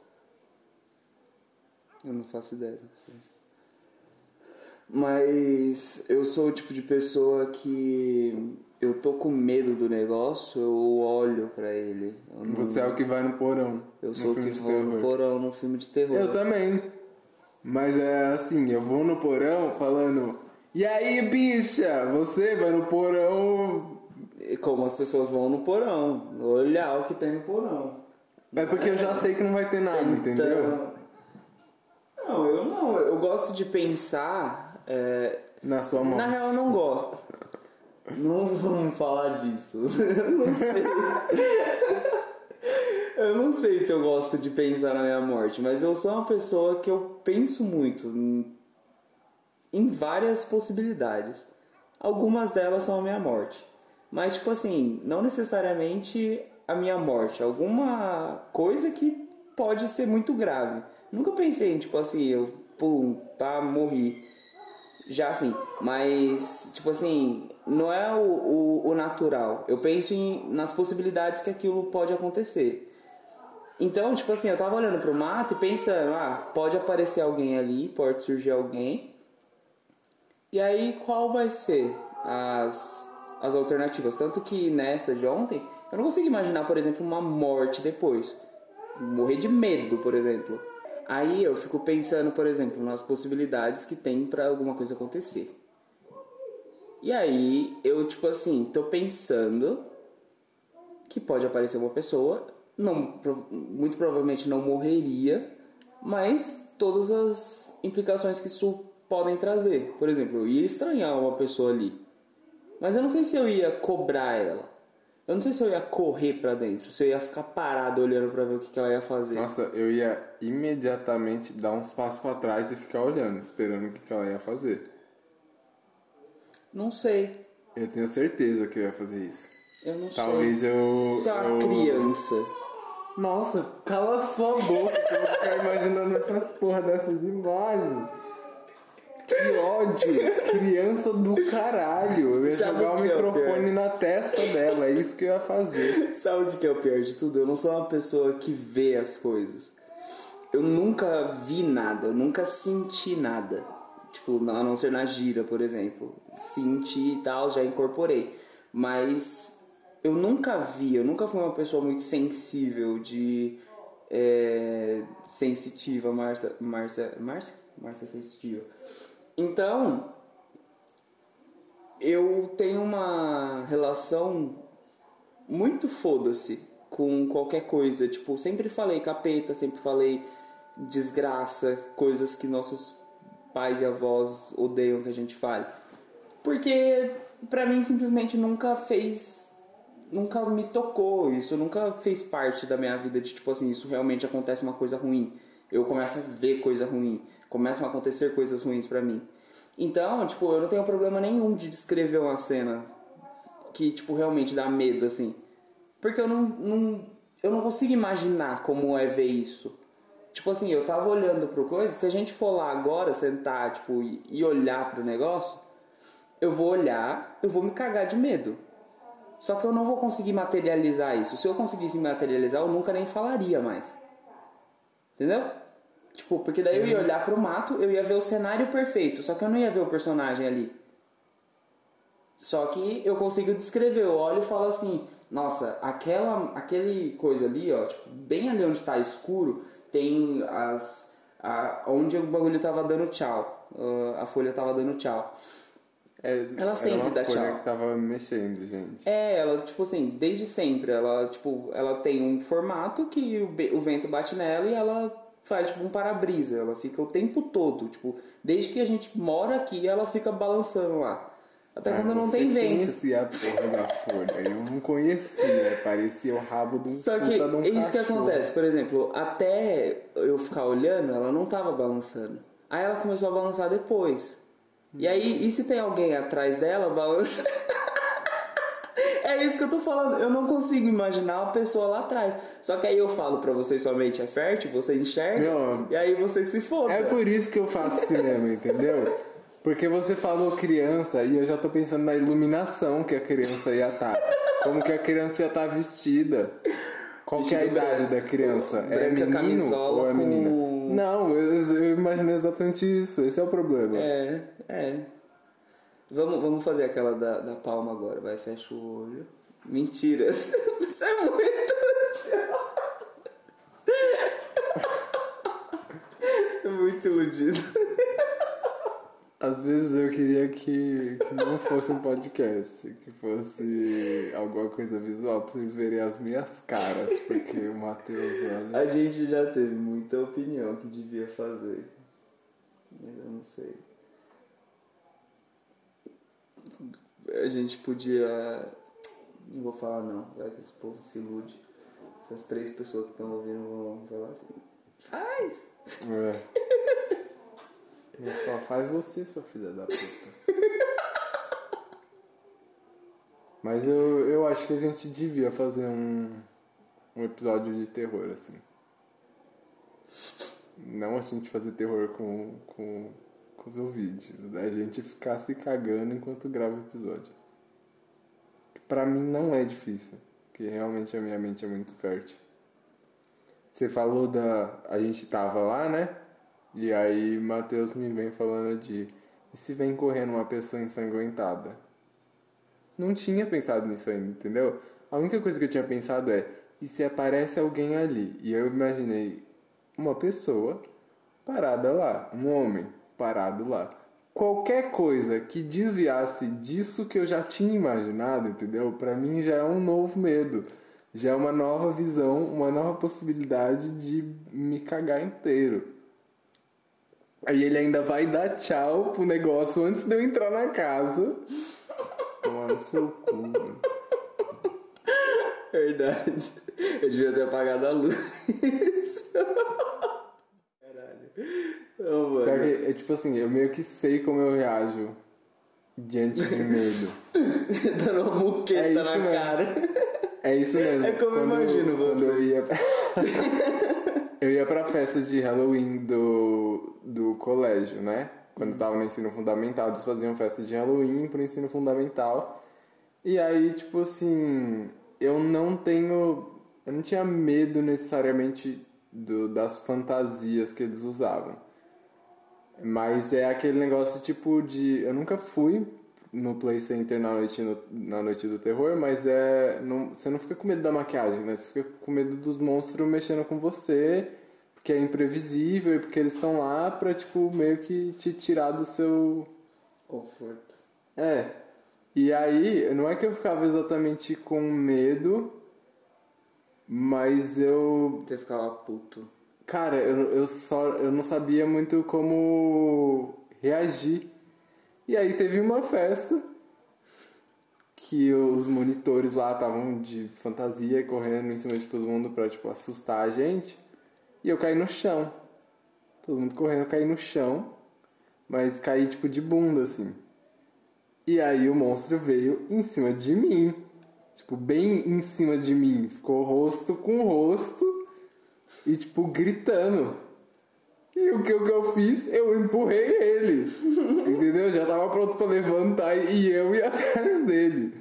Eu não faço ideia, não sei. Mas eu sou o tipo de pessoa que... eu tô com medo do negócio, eu olho pra ele. Não... Você é o que vai no porão. Eu sou o que vai no porão no filme de terror. Eu também. Mas é assim, eu vou no porão falando... E aí, bicha? Você vai no porão... Como as pessoas vão no porão. Olhar o que tem no porão. É porque eu já sei que não vai ter nada, então... entendeu? Não, eu não. Eu gosto de pensar... É... Na sua morte. Na real, eu não gosto. Não vamos falar disso. Eu não sei. Eu não sei se eu gosto de pensar na minha morte, mas eu sou uma pessoa que eu penso muito em várias possibilidades. Algumas delas são a minha morte. Mas, tipo assim, não necessariamente a minha morte. Alguma coisa que pode ser muito grave. Nunca pensei em, tipo assim, eu, pum, pá, morri. Já assim, mas, tipo assim, não é o, o, o natural. Eu penso em, nas possibilidades que aquilo pode acontecer. Então, tipo assim, eu tava olhando pro mato e pensando, ah, pode aparecer alguém ali, pode surgir alguém. E aí, qual vai ser as, as alternativas? Tanto que nessa de ontem, eu não consigo imaginar, por exemplo, uma morte depois. Morrer de medo, por exemplo. Aí eu fico pensando, por exemplo, nas possibilidades que tem pra alguma coisa acontecer. E aí eu, tipo assim, tô pensando que pode aparecer uma pessoa, não, muito provavelmente não morreria, mas todas as implicações que isso podem trazer. Por exemplo, eu ia estranhar uma pessoa ali, mas eu não sei se eu ia cobrar ela. Eu não sei se eu ia correr pra dentro, se eu ia ficar parado olhando pra ver o que, que ela ia fazer. Nossa, eu ia imediatamente dar uns passos pra trás e ficar olhando, esperando o que, que ela ia fazer. Não sei. Eu tenho certeza que eu ia fazer isso. Eu não Talvez sei. Talvez eu... Você é uma eu... criança. Nossa, cala sua boca, que eu vou ficar imaginando essas porra dessas imagens. Que ódio, criança do caralho. Eu ia Sabe jogar o microfone é o na testa dela, é isso que eu ia fazer. Sabe o que é o pior de tudo? Eu não sou uma pessoa que vê as coisas. Eu nunca vi nada, eu nunca senti nada. Tipo, a não ser na gira, por exemplo. Senti e tal, já incorporei. Mas eu nunca vi, eu nunca fui uma pessoa muito sensível de... É, sensitiva, Marcia... Marcia... Marcia? Marcia sensitiva. Então, eu tenho uma relação muito foda-se com qualquer coisa. Tipo, sempre falei capeta, sempre falei desgraça, coisas que nossos pais e avós odeiam que a gente fale. Porque, pra mim, simplesmente nunca fez... Nunca me tocou isso, nunca fez parte da minha vida de, tipo assim, isso realmente acontece uma coisa ruim. Eu começo a ver coisa ruim. Começam a acontecer coisas ruins pra mim. Então, tipo, eu não tenho problema nenhum de descrever uma cena que, tipo, realmente dá medo, assim. Porque eu não, não, eu não consigo imaginar como é ver isso. Tipo assim, eu tava olhando pro coisa, se a gente for lá agora, sentar, tipo, e, e olhar pro negócio, eu vou olhar, eu vou me cagar de medo. Só que eu não vou conseguir materializar isso. Se eu conseguisse materializar, eu nunca nem falaria mais. Entendeu? Tipo, porque daí eu ia olhar pro mato, eu ia ver o cenário perfeito, só que eu não ia ver o personagem ali. Só que eu consigo descrever, eu olho e falo assim, nossa, aquela aquele coisa ali, ó, tipo, bem ali onde tá escuro, tem as... A, onde o bagulho tava dando tchau, a folha tava dando tchau. É, ela sempre dá tchau. Era uma folha que tava mexendo, gente. É, ela, tipo assim, desde sempre. Ela, tipo, ela tem um formato que o, o vento bate nela e ela faz, tipo, um para-brisa. Ela fica o tempo todo, tipo, desde que a gente mora aqui, ela fica balançando lá. Até ah, quando não tem vento. Eu conhecia a porra da folha. Eu não conhecia. Parecia o rabo de um Só que puta de um é isso cachorro. Que acontece. Por exemplo, até eu ficar olhando, ela não tava balançando. Aí ela começou a balançar depois. E aí, e se tem alguém atrás dela, balança? É isso que eu tô falando. Eu não consigo imaginar uma pessoa lá atrás. Só que aí eu falo pra vocês, sua mente é fértil, você enxerga. Meu, e aí você que se foda. É por isso que eu faço cinema, entendeu? Porque você falou criança e eu já tô pensando na iluminação que a criança ia estar. Como que a criança ia estar vestida. Qual que é a idade da criança? É menino ou é menina? Com... Não, eu, eu imaginei exatamente isso. Esse é o problema. É, é. Vamos, vamos fazer aquela da, da palma agora. Vai, fecha o olho. Mentira. Você é muito idiota. Muito iludido. Às vezes eu queria que, que não fosse um podcast, que fosse alguma coisa visual pra vocês verem as minhas caras, porque o Matheus... Olha... A gente já teve muita opinião que devia fazer, mas eu não sei. A gente podia... Não vou falar não, vai que esse povo se ilude. As três pessoas que estão ouvindo vão falar assim, faz! É. Eu só faz você, sua filha da puta. Mas eu, eu acho que a gente devia fazer um, um episódio de terror, assim. Não a gente fazer terror com, com, com os ouvintes, né? A gente ficar se cagando enquanto grava o episódio. Pra mim não é difícil, porque realmente a minha mente é muito fértil. Você falou da... A gente tava lá, né? E aí Matheus me vem falando de... E se vem correndo uma pessoa ensanguentada? Não tinha pensado nisso ainda, entendeu? A única coisa que eu tinha pensado é... E se aparece alguém ali? E eu imaginei uma pessoa parada lá. Um homem parado lá. Qualquer coisa que desviasse disso que eu já tinha imaginado, entendeu? Pra mim já é um novo medo. Já é uma nova visão, uma nova possibilidade de me cagar inteiro. Aí ele ainda vai dar tchau pro negócio antes de eu entrar na casa. Toma no seu cu. Verdade. Eu devia ter apagado a luz. Caralho. Não, mano. Sabe, é tipo assim, eu meio que sei como eu reajo diante de medo. Dando uma muqueta é na mesmo. Cara. É isso mesmo. É como quando eu imagino eu, você. Eu ia... Eu ia pra festa de Halloween do, do colégio, né? Quando eu tava no ensino fundamental, eles faziam festa de Halloween pro ensino fundamental. E aí, tipo assim, eu não tenho... Eu não tinha medo necessariamente do, das fantasias que eles usavam. Mas é aquele negócio, tipo, de... Eu nunca fui no Play Center na noite, no, na noite do terror, mas é... Não, você não fica com medo da maquiagem, né? Você fica com medo dos monstros mexendo com você, porque é imprevisível e porque eles estão lá pra, tipo, meio que te tirar do seu... conforto. É. E aí, não é que eu ficava exatamente com medo, mas eu... Você ficava puto. Cara, eu, eu só... Eu não sabia muito como reagir. E aí teve uma festa que os monitores lá estavam de fantasia correndo em cima de todo mundo pra, tipo, assustar a gente. E eu caí no chão. Todo mundo correndo, eu caí no chão. Mas caí, tipo, de bunda, assim. E aí o monstro veio em cima de mim. Tipo, bem em cima de mim. Ficou rosto com rosto. E, tipo, gritando. E o que eu fiz? Eu empurrei ele. Entendeu? Eu já tava pronto pra levantar e eu ia atrás dele.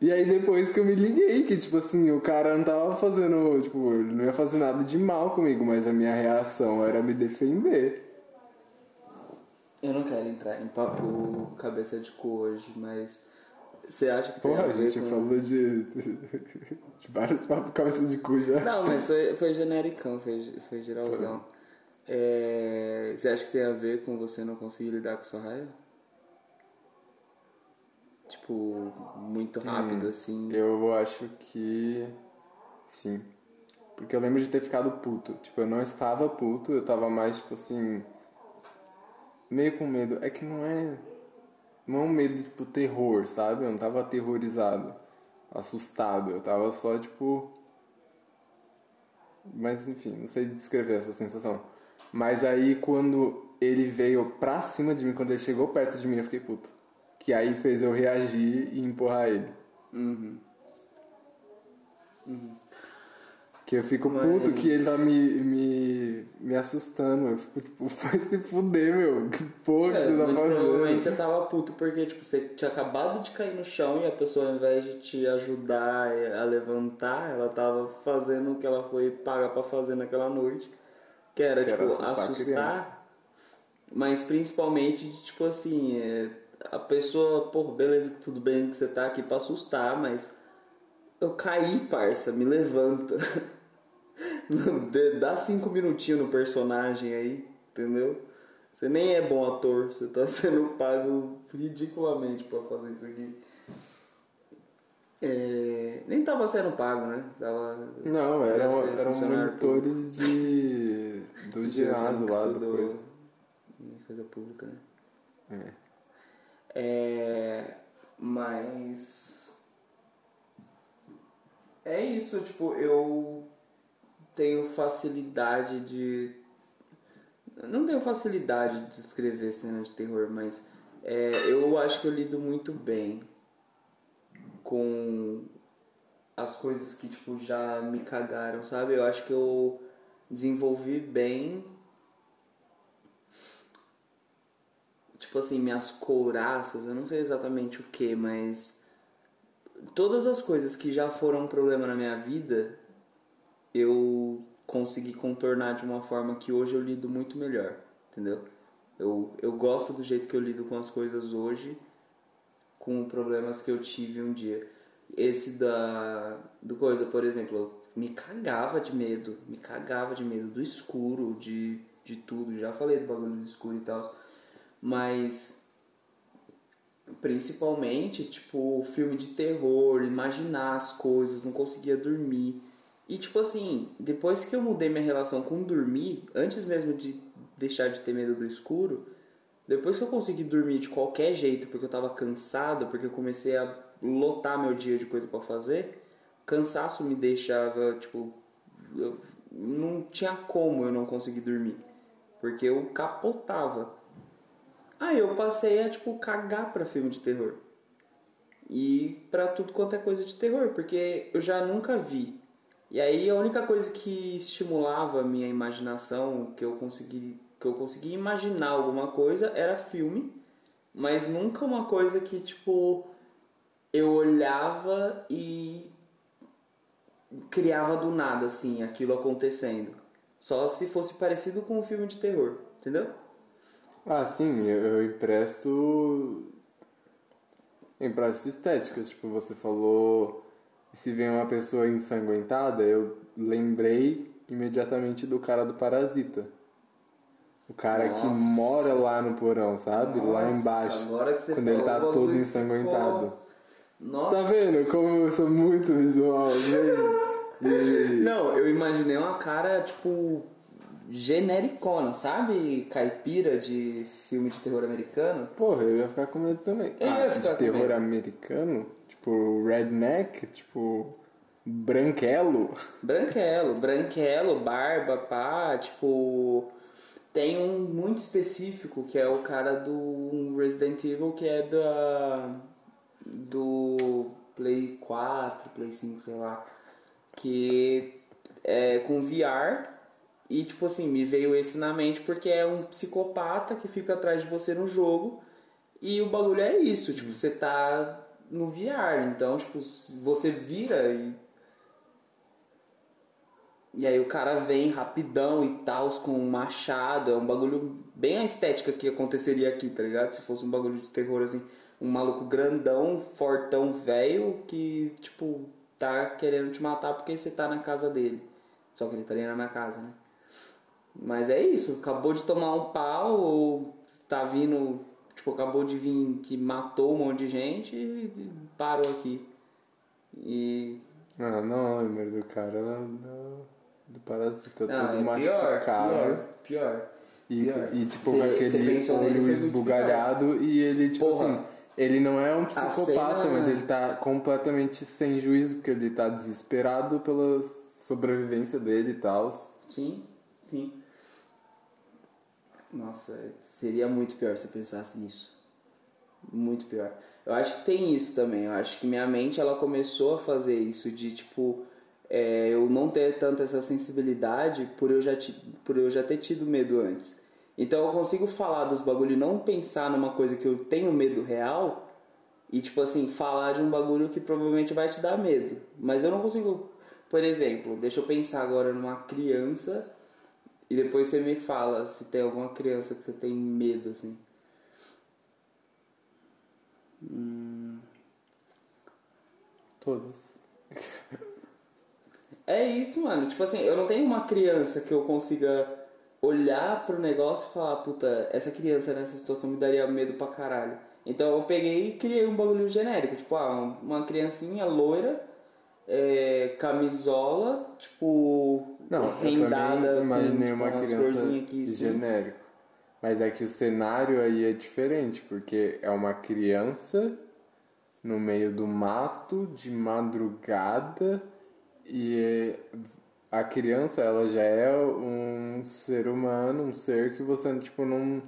E aí depois que eu me liguei, que tipo assim, o cara não tava fazendo, tipo, ele não ia fazer nada de mal comigo, mas a minha reação era me defender. Eu não quero entrar em papo cabeça de cu hoje, mas você acha que tem Porra, a ver Porra, a gente com... falou de... de vários papos cabeça de cu já. Não, mas foi, foi genericão, foi, foi geralzão. Foi. É... Você acha que tem a ver com você não conseguir lidar com sua raiva? tipo, muito rápido, hum, assim. Eu acho que sim. Porque eu lembro de ter ficado puto. Tipo, eu não estava puto, eu tava mais, tipo assim, meio com medo. É que não é... Não é um medo, tipo, terror, sabe? Eu não tava aterrorizado, assustado. Eu tava só, tipo... Mas, enfim, não sei descrever essa sensação. Mas aí, quando ele veio pra cima de mim, quando ele chegou perto de mim, eu fiquei puto. Que aí fez eu reagir e empurrar ele. Uhum. Uhum. Que eu fico Mas... puto que ele tá me, me, me assustando. Eu fico tipo, vai se fuder, meu. Que porra é, que você tá fazendo? Provavelmente você tava puto porque, tipo, você tinha acabado de cair no chão e a pessoa, ao invés de te ajudar a levantar, ela tava fazendo o que ela foi pagar pra fazer naquela noite. Que era, que tipo, era assustar. assustar mas principalmente, tipo assim... É... A pessoa, pô, beleza, tudo bem que você tá aqui pra assustar, mas eu caí, parça, me levanta. Dá cinco minutinhos no personagem aí, entendeu? Você nem é bom ator, você tá sendo pago ridiculamente pra fazer isso aqui. É... Nem tava sendo pago, né? Tava... Não, eram, eram monitores de... do ginásio lá, do coisa. Coisa pública, né? É. É, mas é isso, tipo, eu tenho facilidade de... Não tenho facilidade de escrever cena de terror, mas é, eu acho que eu lido muito bem com as coisas que, tipo, já me cagaram, sabe? Eu acho que eu desenvolvi bem... Tipo assim, minhas couraças, eu não sei exatamente o que, mas... Todas as coisas que já foram um problema na minha vida, eu consegui contornar de uma forma que hoje eu lido muito melhor, entendeu? Eu, eu gosto do jeito que eu lido com as coisas hoje, com problemas que eu tive um dia. Esse da... do coisa, por exemplo, eu me cagava de medo, me cagava de medo do escuro, de, de tudo. Já falei do bagulho do escuro e tal... Mas, principalmente, tipo, filme de terror, imaginar as coisas, não conseguia dormir. E, tipo assim, depois que eu mudei minha relação com dormir, antes mesmo de deixar de ter medo do escuro, depois que eu consegui dormir de qualquer jeito, porque eu tava cansado, porque eu comecei a lotar meu dia de coisa pra fazer, cansaço me deixava, tipo, eu não tinha como eu não conseguir dormir, porque eu capotava. Aí eu passei a, tipo, cagar pra filme de terror. E pra tudo quanto é coisa de terror, porque eu já nunca vi. E aí a única coisa que estimulava a minha imaginação, que eu consegui, que eu consegui imaginar alguma coisa, era filme. Mas nunca uma coisa que, tipo, eu olhava e criava do nada, assim, aquilo acontecendo. Só se fosse parecido com um filme de terror, entendeu? Ah, sim, eu, eu empresto... Empresto estéticas, tipo, você falou... Se vem uma pessoa ensanguentada, eu lembrei imediatamente do cara do Parasita. O cara Nossa. que mora lá no porão, sabe? Nossa, lá embaixo, agora que você quando ele tá todo ensanguentado. Nossa. Você tá vendo como eu sou muito visual? e... Não, eu imaginei uma cara, tipo... genericona, sabe? Caipira de filme de terror americano. Porra, eu ia ficar com medo também. Eu ah, ia ficar de terror medo. americano? Tipo, redneck? Tipo, branquelo? Branquelo, branquelo, barba, pá, tipo... Tem um muito específico, que é o cara do Resident Evil, que é da... do Play quatro, Play cinco, sei lá. Que é com V R... E, tipo assim, me veio esse na mente porque é um psicopata que fica atrás de você no jogo. E o bagulho é isso, tipo, você tá no V R. Então, tipo, você vira e... E aí o cara vem rapidão e tal, com um machado. É um bagulho bem a estética que aconteceria aqui, tá ligado? Se fosse um bagulho de terror, assim, um maluco grandão, fortão, velho, que, tipo, tá querendo te matar porque você tá na casa dele. Só que ele tá ali na minha casa, né? Mas é isso, acabou de tomar um pau, ou tá vindo tipo, acabou de vir que matou um monte de gente e parou aqui. E... Ah, não, eu lembro do cara lá do, do Parasita, tá todo é machucado. Pior, pior, e, pior. E, tipo, cê, aquele olho esbugalhado pior. E ele, tipo Porra. assim... Ele não é um psicopata, cena... mas ele tá completamente sem juízo, porque ele tá desesperado pela sobrevivência dele e tal. Sim, sim. Nossa, seria muito pior se eu pensasse nisso. Muito pior. Eu acho que tem isso também. Eu acho que minha mente, ela começou a fazer isso de, tipo... É, eu não ter tanta essa sensibilidade por eu já, por eu já ter tido medo antes. Então eu consigo falar dos bagulho e não pensar numa coisa que eu tenho medo real e, tipo assim, falar de um bagulho que provavelmente vai te dar medo. Mas eu não consigo... Por exemplo, deixa eu pensar agora numa criança e depois você me fala se tem alguma criança que você tem medo, assim. Hum... Todas. É isso, mano. Tipo assim, eu não tenho uma criança que eu consiga... olhar pro negócio e falar, puta, essa criança nessa situação me daria medo pra caralho. Então eu peguei e criei um bagulho genérico, tipo, ah, uma criancinha loira, é, camisola, tipo, não, rendada, eu também imaginei com, tipo, uma criança aqui, genérico. Sim. Mas é que o cenário aí é diferente, porque é uma criança no meio do mato, de madrugada, e é... A criança, ela já é um ser humano, um ser que você, tipo, não,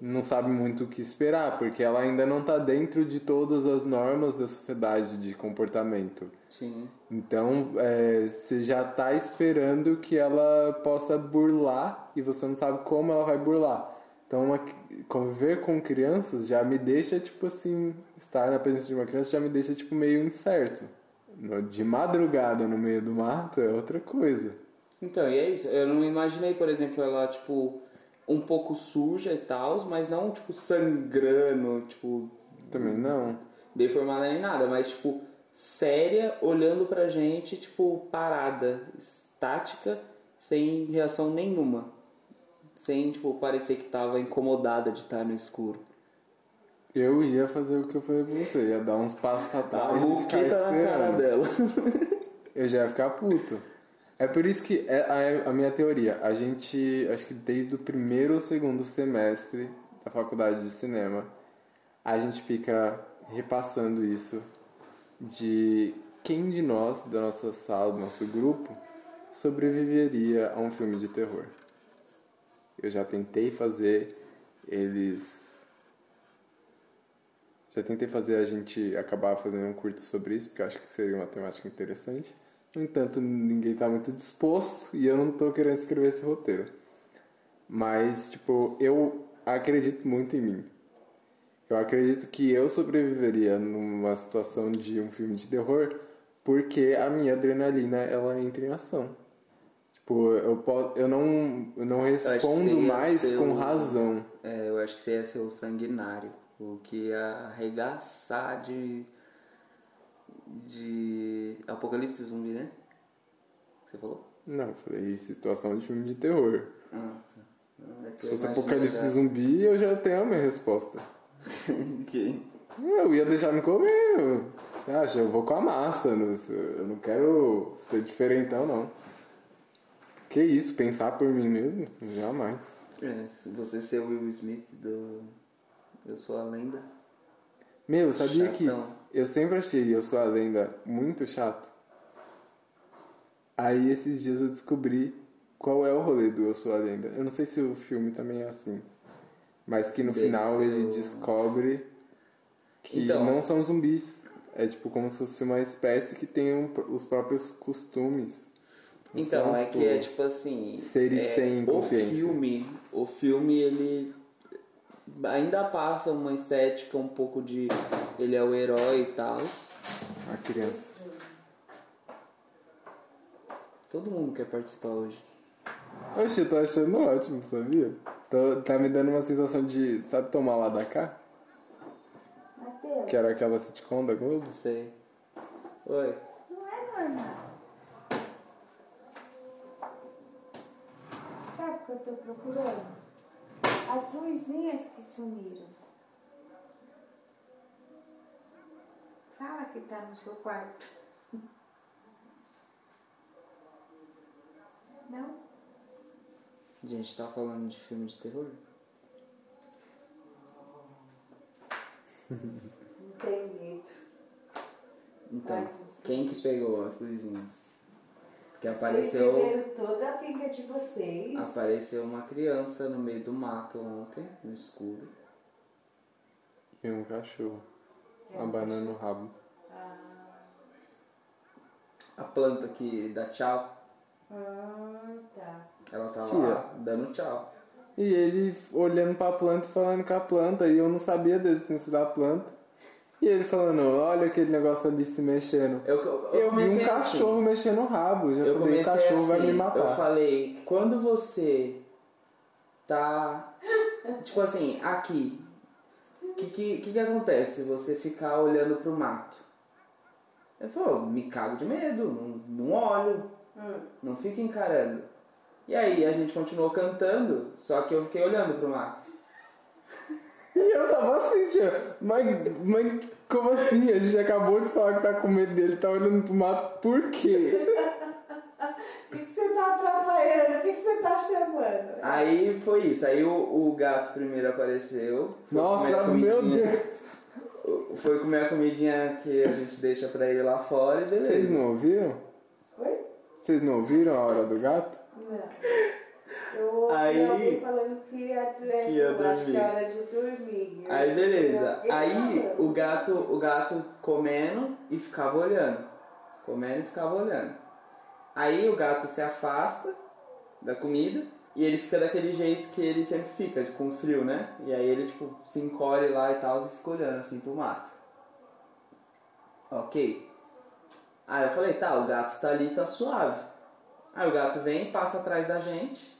não sabe muito o que esperar, porque ela ainda não tá dentro de todas as normas da sociedade de comportamento. Sim. Então, é, você já tá esperando que ela possa burlar e você não sabe como ela vai burlar. Então, uma, conviver com crianças já me deixa, tipo assim, estar na presença de uma criança já me deixa, tipo, meio incerto. De madrugada no meio do mato é outra coisa. Então, e é isso. Eu não imaginei, por exemplo, ela, tipo, um pouco suja e tal, mas não, tipo, sangrando, tipo... Também não. Deformada nem nada, mas, tipo, séria, olhando pra gente, tipo, parada, estática, sem reação nenhuma. Sem, tipo, parecer que tava incomodada de estar no escuro. Eu ia fazer o que eu falei pra você, ia dar uns passos pra trás e ficar esperando. Na cara dela. Eu já ia ficar puto. É por isso que, é a minha teoria, a gente, acho que desde o primeiro ou segundo semestre da faculdade de cinema, a gente fica repassando isso de quem de nós, da nossa sala, do nosso grupo, sobreviveria a um filme de terror. Eu já tentei fazer eles... Já tentei fazer a gente acabar fazendo um curto sobre isso, porque eu acho que seria uma temática interessante. No entanto, ninguém tá muito disposto e eu não tô querendo escrever esse roteiro. Mas, tipo, eu acredito muito em mim. Eu acredito que eu sobreviveria numa situação de um filme de terror porque a minha adrenalina, ela entra em ação. Tipo, eu, posso, eu, não, eu não respondo eu mais com o... razão. É, eu acho que você ia ser o sanguinário. O que ia arregaçar de, de... Apocalipse zumbi, né? Você falou? Não, eu falei situação de filme de terror. Ah, é que se fosse Apocalipse já... zumbi, eu já tenho a minha resposta. Quem? Eu ia deixar me comer. Você acha? Eu vou com a massa. Eu não quero ser diferentão, não. Que isso, pensar por mim mesmo? Jamais. É, se você ser o Will Smith do... Eu Sou a Lenda. Meu, sabia Chatão. Que eu sempre achei Eu Sou a Lenda muito chato. Aí esses dias eu descobri qual é o rolê do Eu Sou a Lenda. Eu não sei se o filme também é assim, mas que no Deve final ser... ele descobre que então... não são zumbis. É tipo como se fosse uma espécie que tem um, os próprios costumes. Não então, são, é tipo, que é tipo assim... Seres é, sem consciência. O filme, o filme ele... ainda passa uma estética um pouco de ele é o herói e tal. A criança. Todo mundo quer participar hoje. Oxe, eu tô achando ótimo, sabia? Tô, tá me dando uma sensação de, sabe, tomar lá da cá? Mateus. Que era aquela sitcom da Globo? Não sei. Oi. Não é normal. Sabe o que eu tô procurando? As luzinhas que sumiram. Fala que tá no seu quarto. Não? A gente tá falando de filme de terror? Não tem medo. Então, Mas, quem que pegou as luzinhas? Que apareceu. Vocês receberam toda a pinga de vocês. Apareceu uma criança no meio do mato ontem, no escuro. E um cachorro. Uma banana no rabo. Ah. A planta que dá tchau. Ah, tá. Ela tava Tia. lá dando tchau. E ele olhando pra planta e falando com a planta. E eu não sabia da existência da planta. E ele falando, olha aquele negócio ali se mexendo. Eu, eu, eu vi um cachorro assim. mexendo o rabo. Já eu falei, o cachorro assim, vai me matar. Eu falei, quando você tá... tipo assim, aqui. O que, que, que que acontece se você ficar olhando pro mato? Ele falou, me cago de medo. Não, não olho. Hum. Não fico encarando. E aí a gente continuou cantando, só que eu fiquei olhando pro mato. E eu tava assim, tia, mas, mas como assim? A gente acabou de falar que tá com medo dele, tá olhando pro mato, por quê? O que, que você tá atrapalhando? O que, que você tá chamando? Aí foi isso, aí o, o gato primeiro apareceu. Nossa, meu Deus! Foi comer a comidinha que a gente deixa pra ele lá fora e beleza. Vocês não ouviram? Oi? Vocês não ouviram a hora do gato? Não. Eu ouvi aí, alguém falando que ia, que ia dormir. Acho que é hora de dormir. Eu aí beleza. Aí o gato, o gato comendo e ficava olhando. Comendo e ficava olhando. Aí o gato se afasta da comida e ele fica daquele jeito que ele sempre fica, com frio, né? E aí ele tipo se encolhe lá e tal e fica olhando assim pro mato. Ok. Aí eu falei, tá, o gato tá ali, tá suave. Aí o gato vem, passa atrás da gente.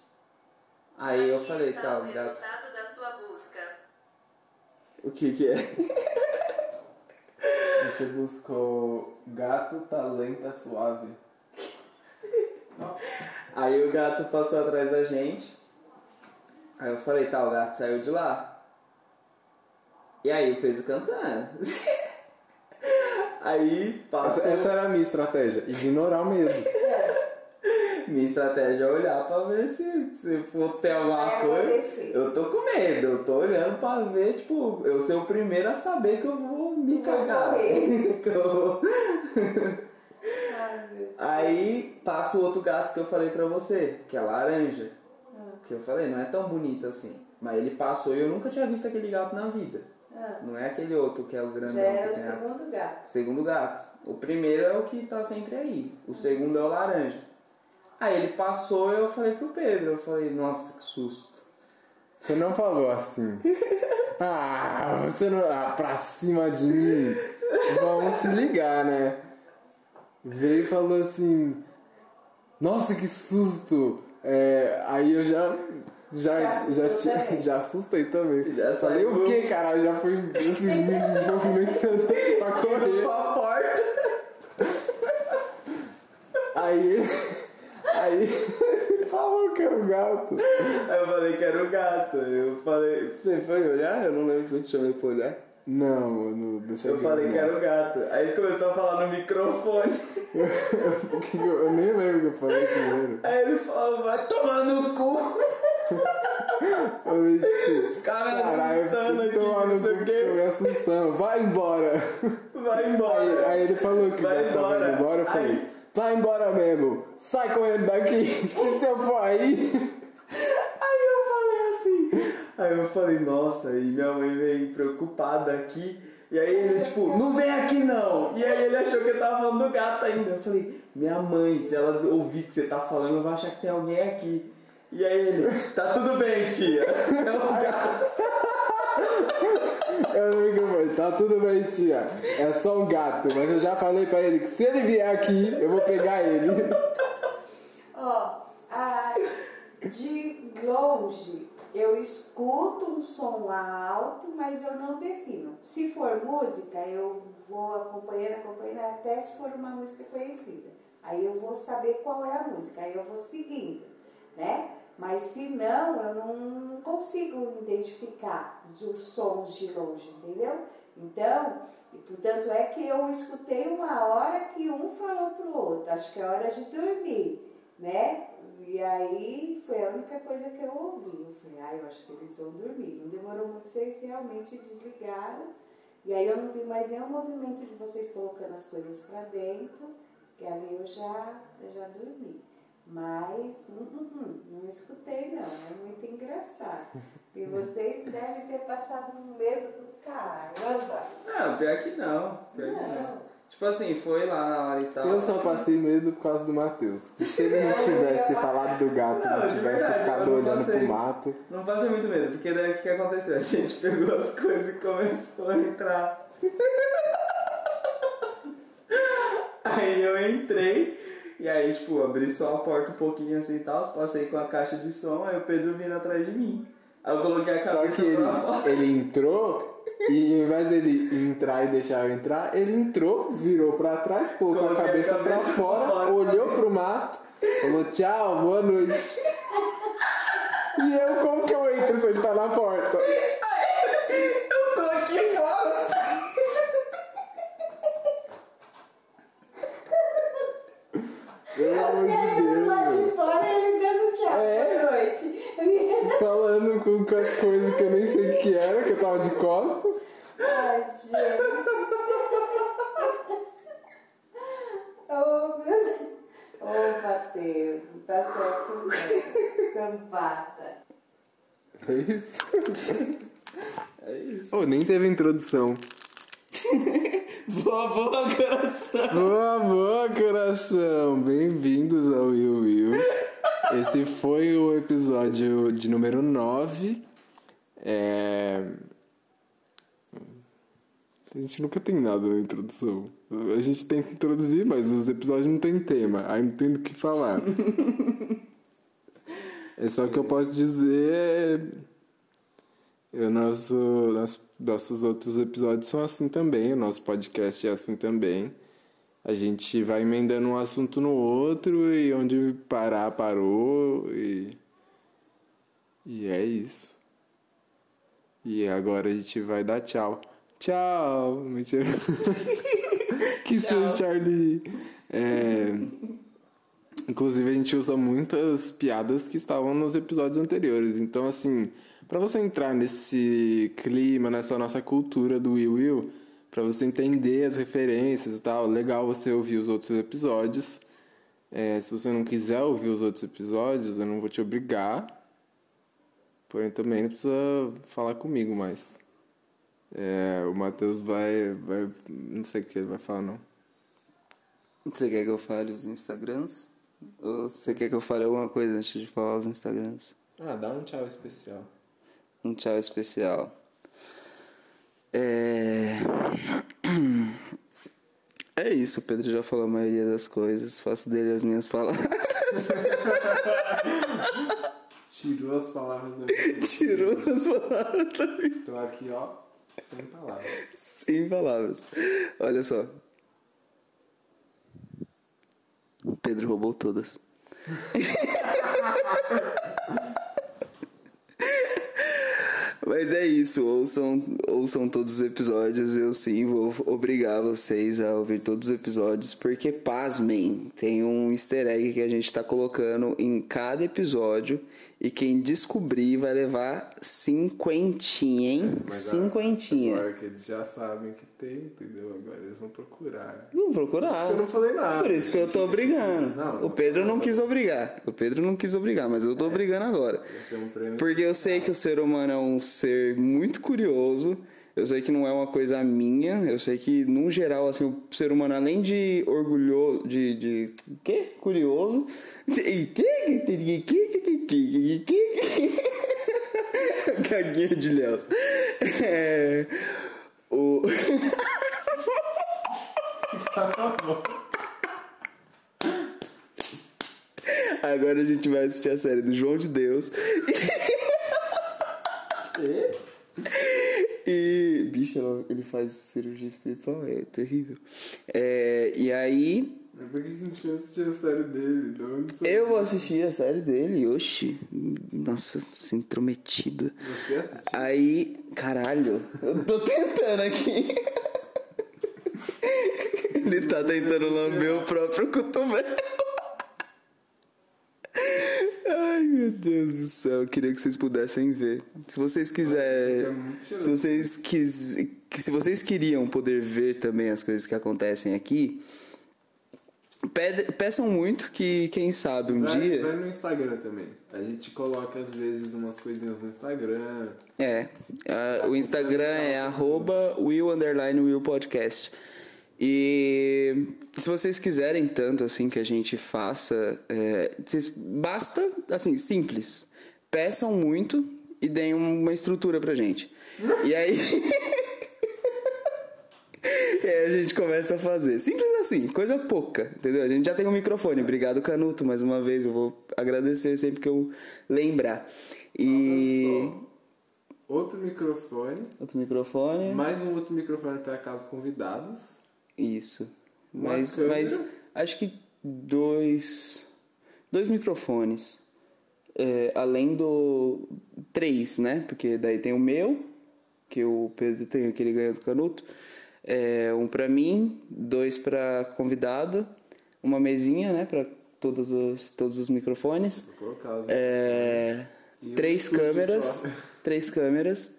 Aí Aqui eu falei, está tá, o, o gato... resultado da sua busca. O que que é? Você buscou gato, tá lento, tá suave. Aí o gato passou atrás da gente. Aí eu falei, tá, o gato saiu de lá. E aí o Pedro cantando. Aí passa... Essa, essa era a minha estratégia, ignorar mesmo. Minha estratégia é olhar pra ver se, se for ter alguma coisa. Eu tô com medo, eu tô olhando pra ver, tipo, eu ser o primeiro a saber que eu vou me cagar. Vou Aí passa o outro gato que eu falei pra você, que é laranja. Ah. Que eu falei, não é tão bonito assim. Mas ele passou e eu nunca tinha visto aquele gato na vida. Ah. Não é aquele outro que é o grandão. Já é o segundo gato. Segundo gato. O primeiro é o que tá sempre aí. O segundo é o laranja. Aí ele passou e eu falei pro Pedro, eu falei, nossa, que susto. Você não falou assim. Ah, você não... Ah, pra cima de mim. Vamos se ligar, né? Veio e falou assim, nossa, que susto. É, aí eu já... Já, já, já, já assustei também. Já falei, o que, cara? Já fui assim, me movimentando pra correr. Pra porta. Aí ele... Aí ele falou que era o gato. Aí eu falei que era o gato. Eu falei, você foi olhar? Eu não lembro se eu te chamei pra olhar. Não, não deixa eu ver. Eu falei que era o gato. Aí começou a falar no microfone. eu, eu, eu nem lembro o que eu falei primeiro. Aí ele falou, vai tomar no cu. eu, cara, Caralho, assustando aqui, não sei o que. Eu me assustando, vai embora. Vai embora. Aí, aí ele falou que o gato tava indo embora, eu falei. Aí... Vai embora mesmo, sai correndo daqui, que se eu for aí. Aí eu falei assim. Aí eu falei, nossa, e minha mãe veio preocupada aqui. E aí ele, tipo, não vem aqui não. E aí ele achou que eu tava falando do gato ainda. Eu falei, minha mãe, se ela ouvir que você tá falando, vai achar que tem alguém aqui. E aí ele, tá tudo bem, tia. É um gato. Eu não me confundo, tá tudo bem, tia. É só um gato, mas eu já falei pra ele que se ele vier aqui, eu vou pegar ele. Ó, oh, de longe eu escuto um som alto, mas eu não defino. Se for música, eu vou acompanhando, acompanhando, até se for uma música conhecida. Aí eu vou saber qual é a música, aí eu vou seguindo, né? Mas se não, eu não consigo identificar os sons de longe, entendeu? Então, e portanto é que eu escutei uma hora que um falou para o outro, acho que é hora de dormir, né? E aí foi a única coisa que eu ouvi, eu falei, ah, eu acho que eles vão dormir. Não demorou muito, vocês realmente desligaram, e aí eu não vi mais nenhum movimento de vocês colocando as coisas para dentro, que ali eu já, eu já dormi. Mas hum, hum, não escutei não, é muito engraçado. E vocês devem ter passado um medo do caramba. Não, pior que não, pior não. que não. Tipo assim, foi lá na hora e tal. Eu só passei medo por causa do Matheus. Se ele não tivesse falado do gato, não, não tivesse verdade, ficado olhando passei, pro mato. Não passei muito medo, porque daí o que aconteceu? A gente pegou as coisas e começou a entrar. Aí eu entrei. E aí, tipo, abri só a porta um pouquinho assim e tal, passei com a caixa de som, aí o Pedro vindo atrás de mim. Aí eu coloquei a cabeça. Só que ele, ele entrou, e ao invés dele entrar e deixar eu entrar, ele entrou, virou pra trás, colocou coloquei a cabeça, a cabeça pra, pra fora, fora, olhou pro mato, falou tchau, boa noite. E eu, como que eu entro se ele tá na porta? Eu tô aqui fora. Você era lá de fora, ele dando tchau é. boa noite. Falando com, com as coisas que eu nem sei o que era, que eu tava de costas. Ai, gente. Ô, oh, oh, Matheus, não tá certo não. Campata. É isso? É isso. Oh, nem teve introdução. Boa, boa, coração! Boa, boa, coração! Bem-vindos ao Will Will. Esse foi o episódio de número nove. É... A gente nunca tem nada na introdução. A gente tenta introduzir, mas os episódios não tem tema. Aí não tem do que falar. É só que eu posso dizer... O nosso, nosso, nossos outros episódios são assim também, o nosso podcast é assim também. A gente vai emendando um assunto no outro e onde parar, parou e, e é isso. E agora a gente vai dar tchau. Tchau! Mentira. Que seus Charlie! É, inclusive a gente usa muitas piadas que estavam nos episódios anteriores, então assim... Pra você entrar nesse clima, nessa nossa cultura do Will Will, pra você entender as referências e tal, legal você ouvir os outros episódios. É, se você não quiser ouvir os outros episódios, eu não vou te obrigar. Porém, também não precisa falar comigo mais. É, o Matheus vai, vai... Não sei o que ele vai falar, não. Você quer que eu fale os Instagrams? Ou você quer que eu fale alguma coisa antes de falar os Instagrams? Ah, dá um tchau especial. Um tchau especial. É... é isso, o Pedro já falou a maioria das coisas. Faço dele as minhas palavras. Tirou as palavras da minha. Tirou as palavras também. Tô aqui, ó, sem palavras. Sem palavras. Olha só. O Pedro roubou todas. Mas é isso, ouçam, ouçam todos os episódios, eu sim vou obrigar vocês a ouvir todos os episódios, porque, pasmem, tem um easter egg que a gente tá colocando em cada episódio, e quem descobrir vai levar cinquentinha, hein? É, cinquentinha. Agora que eles já sabem que tem, entendeu? Agora eles vão procurar. Vão procurar. Por isso que eu não falei nada. Por isso que eu tô obrigando. Não, o Pedro não, não quis obrigar, o Pedro não quis obrigar, mas eu tô é, obrigando agora. Vai ser um prêmio porque eu sei que o ser humano é um ser muito curioso, eu sei que não é uma coisa minha, eu sei que no geral assim, o ser humano além de orgulhoso, de, de que? curioso de, que? que? que? que? que? que? caguinha de Léo é, o agora a gente vai assistir a série do João de Deus. E, bicho, Gente, ela, ele faz cirurgia espiritual, é terrível. É, e aí... Mas por que a gente foi assistir a série dele? De onde você eu vou assistir a série dele, oxi. Nossa, se intrometida. Você assistiu? Aí, caralho, eu tô tentando aqui. Ele tá tentando lamber o próprio cotovelo. Ai, meu Deus do céu, eu queria que vocês pudessem ver. Se vocês quiserem, se vocês quis, se vocês queriam poder ver também as coisas que acontecem aqui, pe, peçam muito que quem sabe um vai, dia... Vai no Instagram também. A gente coloca às vezes umas coisinhas no Instagram. É, a, o Instagram é arroba Will underline Will Podcast. E se vocês quiserem tanto assim que a gente faça, é, vocês, basta, assim, simples, peçam muito e deem uma estrutura pra gente. E aí, e aí a gente começa a fazer, simples assim, coisa pouca, entendeu? A gente já tem um microfone, obrigado Canuto, mais uma vez, eu vou agradecer sempre que eu lembrar. E... Outro microfone. Outro microfone. Mais um outro microfone pra caso convidados. Isso, mas, mas acho que dois, dois microfones, é, além do três, né? Porque daí tem o meu, que o Pedro tem, que ele ganha do Canuto, é, um pra mim, dois pra convidado, uma mesinha, né? Pra todos os, todos os microfones, é, três câmeras, três câmeras,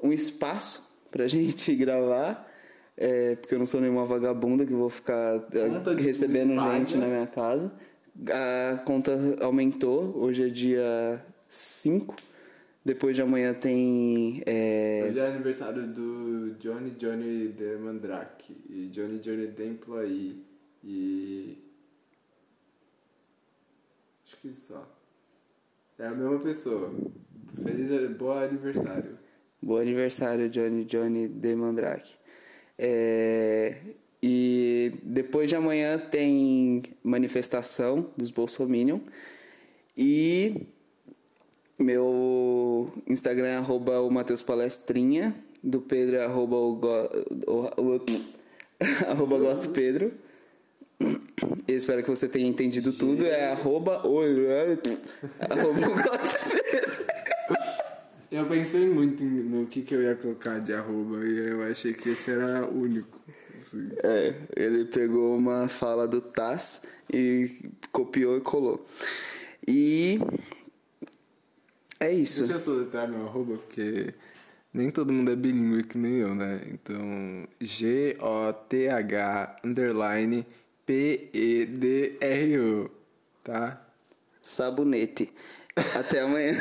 um espaço pra gente gravar. É, porque eu não sou nenhuma vagabunda que vou ficar conta recebendo gente na minha casa. A conta aumentou, hoje é dia cinco. Depois de amanhã tem... É... Hoje é aniversário do Johnny Johnny The Mandrake e Johnny Johnny The Employee e... Acho que só. É a mesma pessoa. Feliz, bom aniversário. Bom aniversário, Johnny Johnny The Mandrake. É, e depois de amanhã tem manifestação dos Bolsominion. E meu Instagram é arroba o Matheus Palestrinha. Do Pedro é arroba o, go, o, o, arroba Goto Pedro. Eu espero que você tenha entendido tudo. É arroba o, arroba o Goto Pedro. Eu pensei muito no que, que eu ia colocar de arroba e eu achei que esse era único. Assim. É, ele pegou uma fala do Taz e copiou e colou. E é isso. Deixa eu soletrar meu arroba, porque nem todo mundo é bilíngue que nem eu, né? Então, G O T H underline P E D R O, tá? Sabonete. Até amanhã.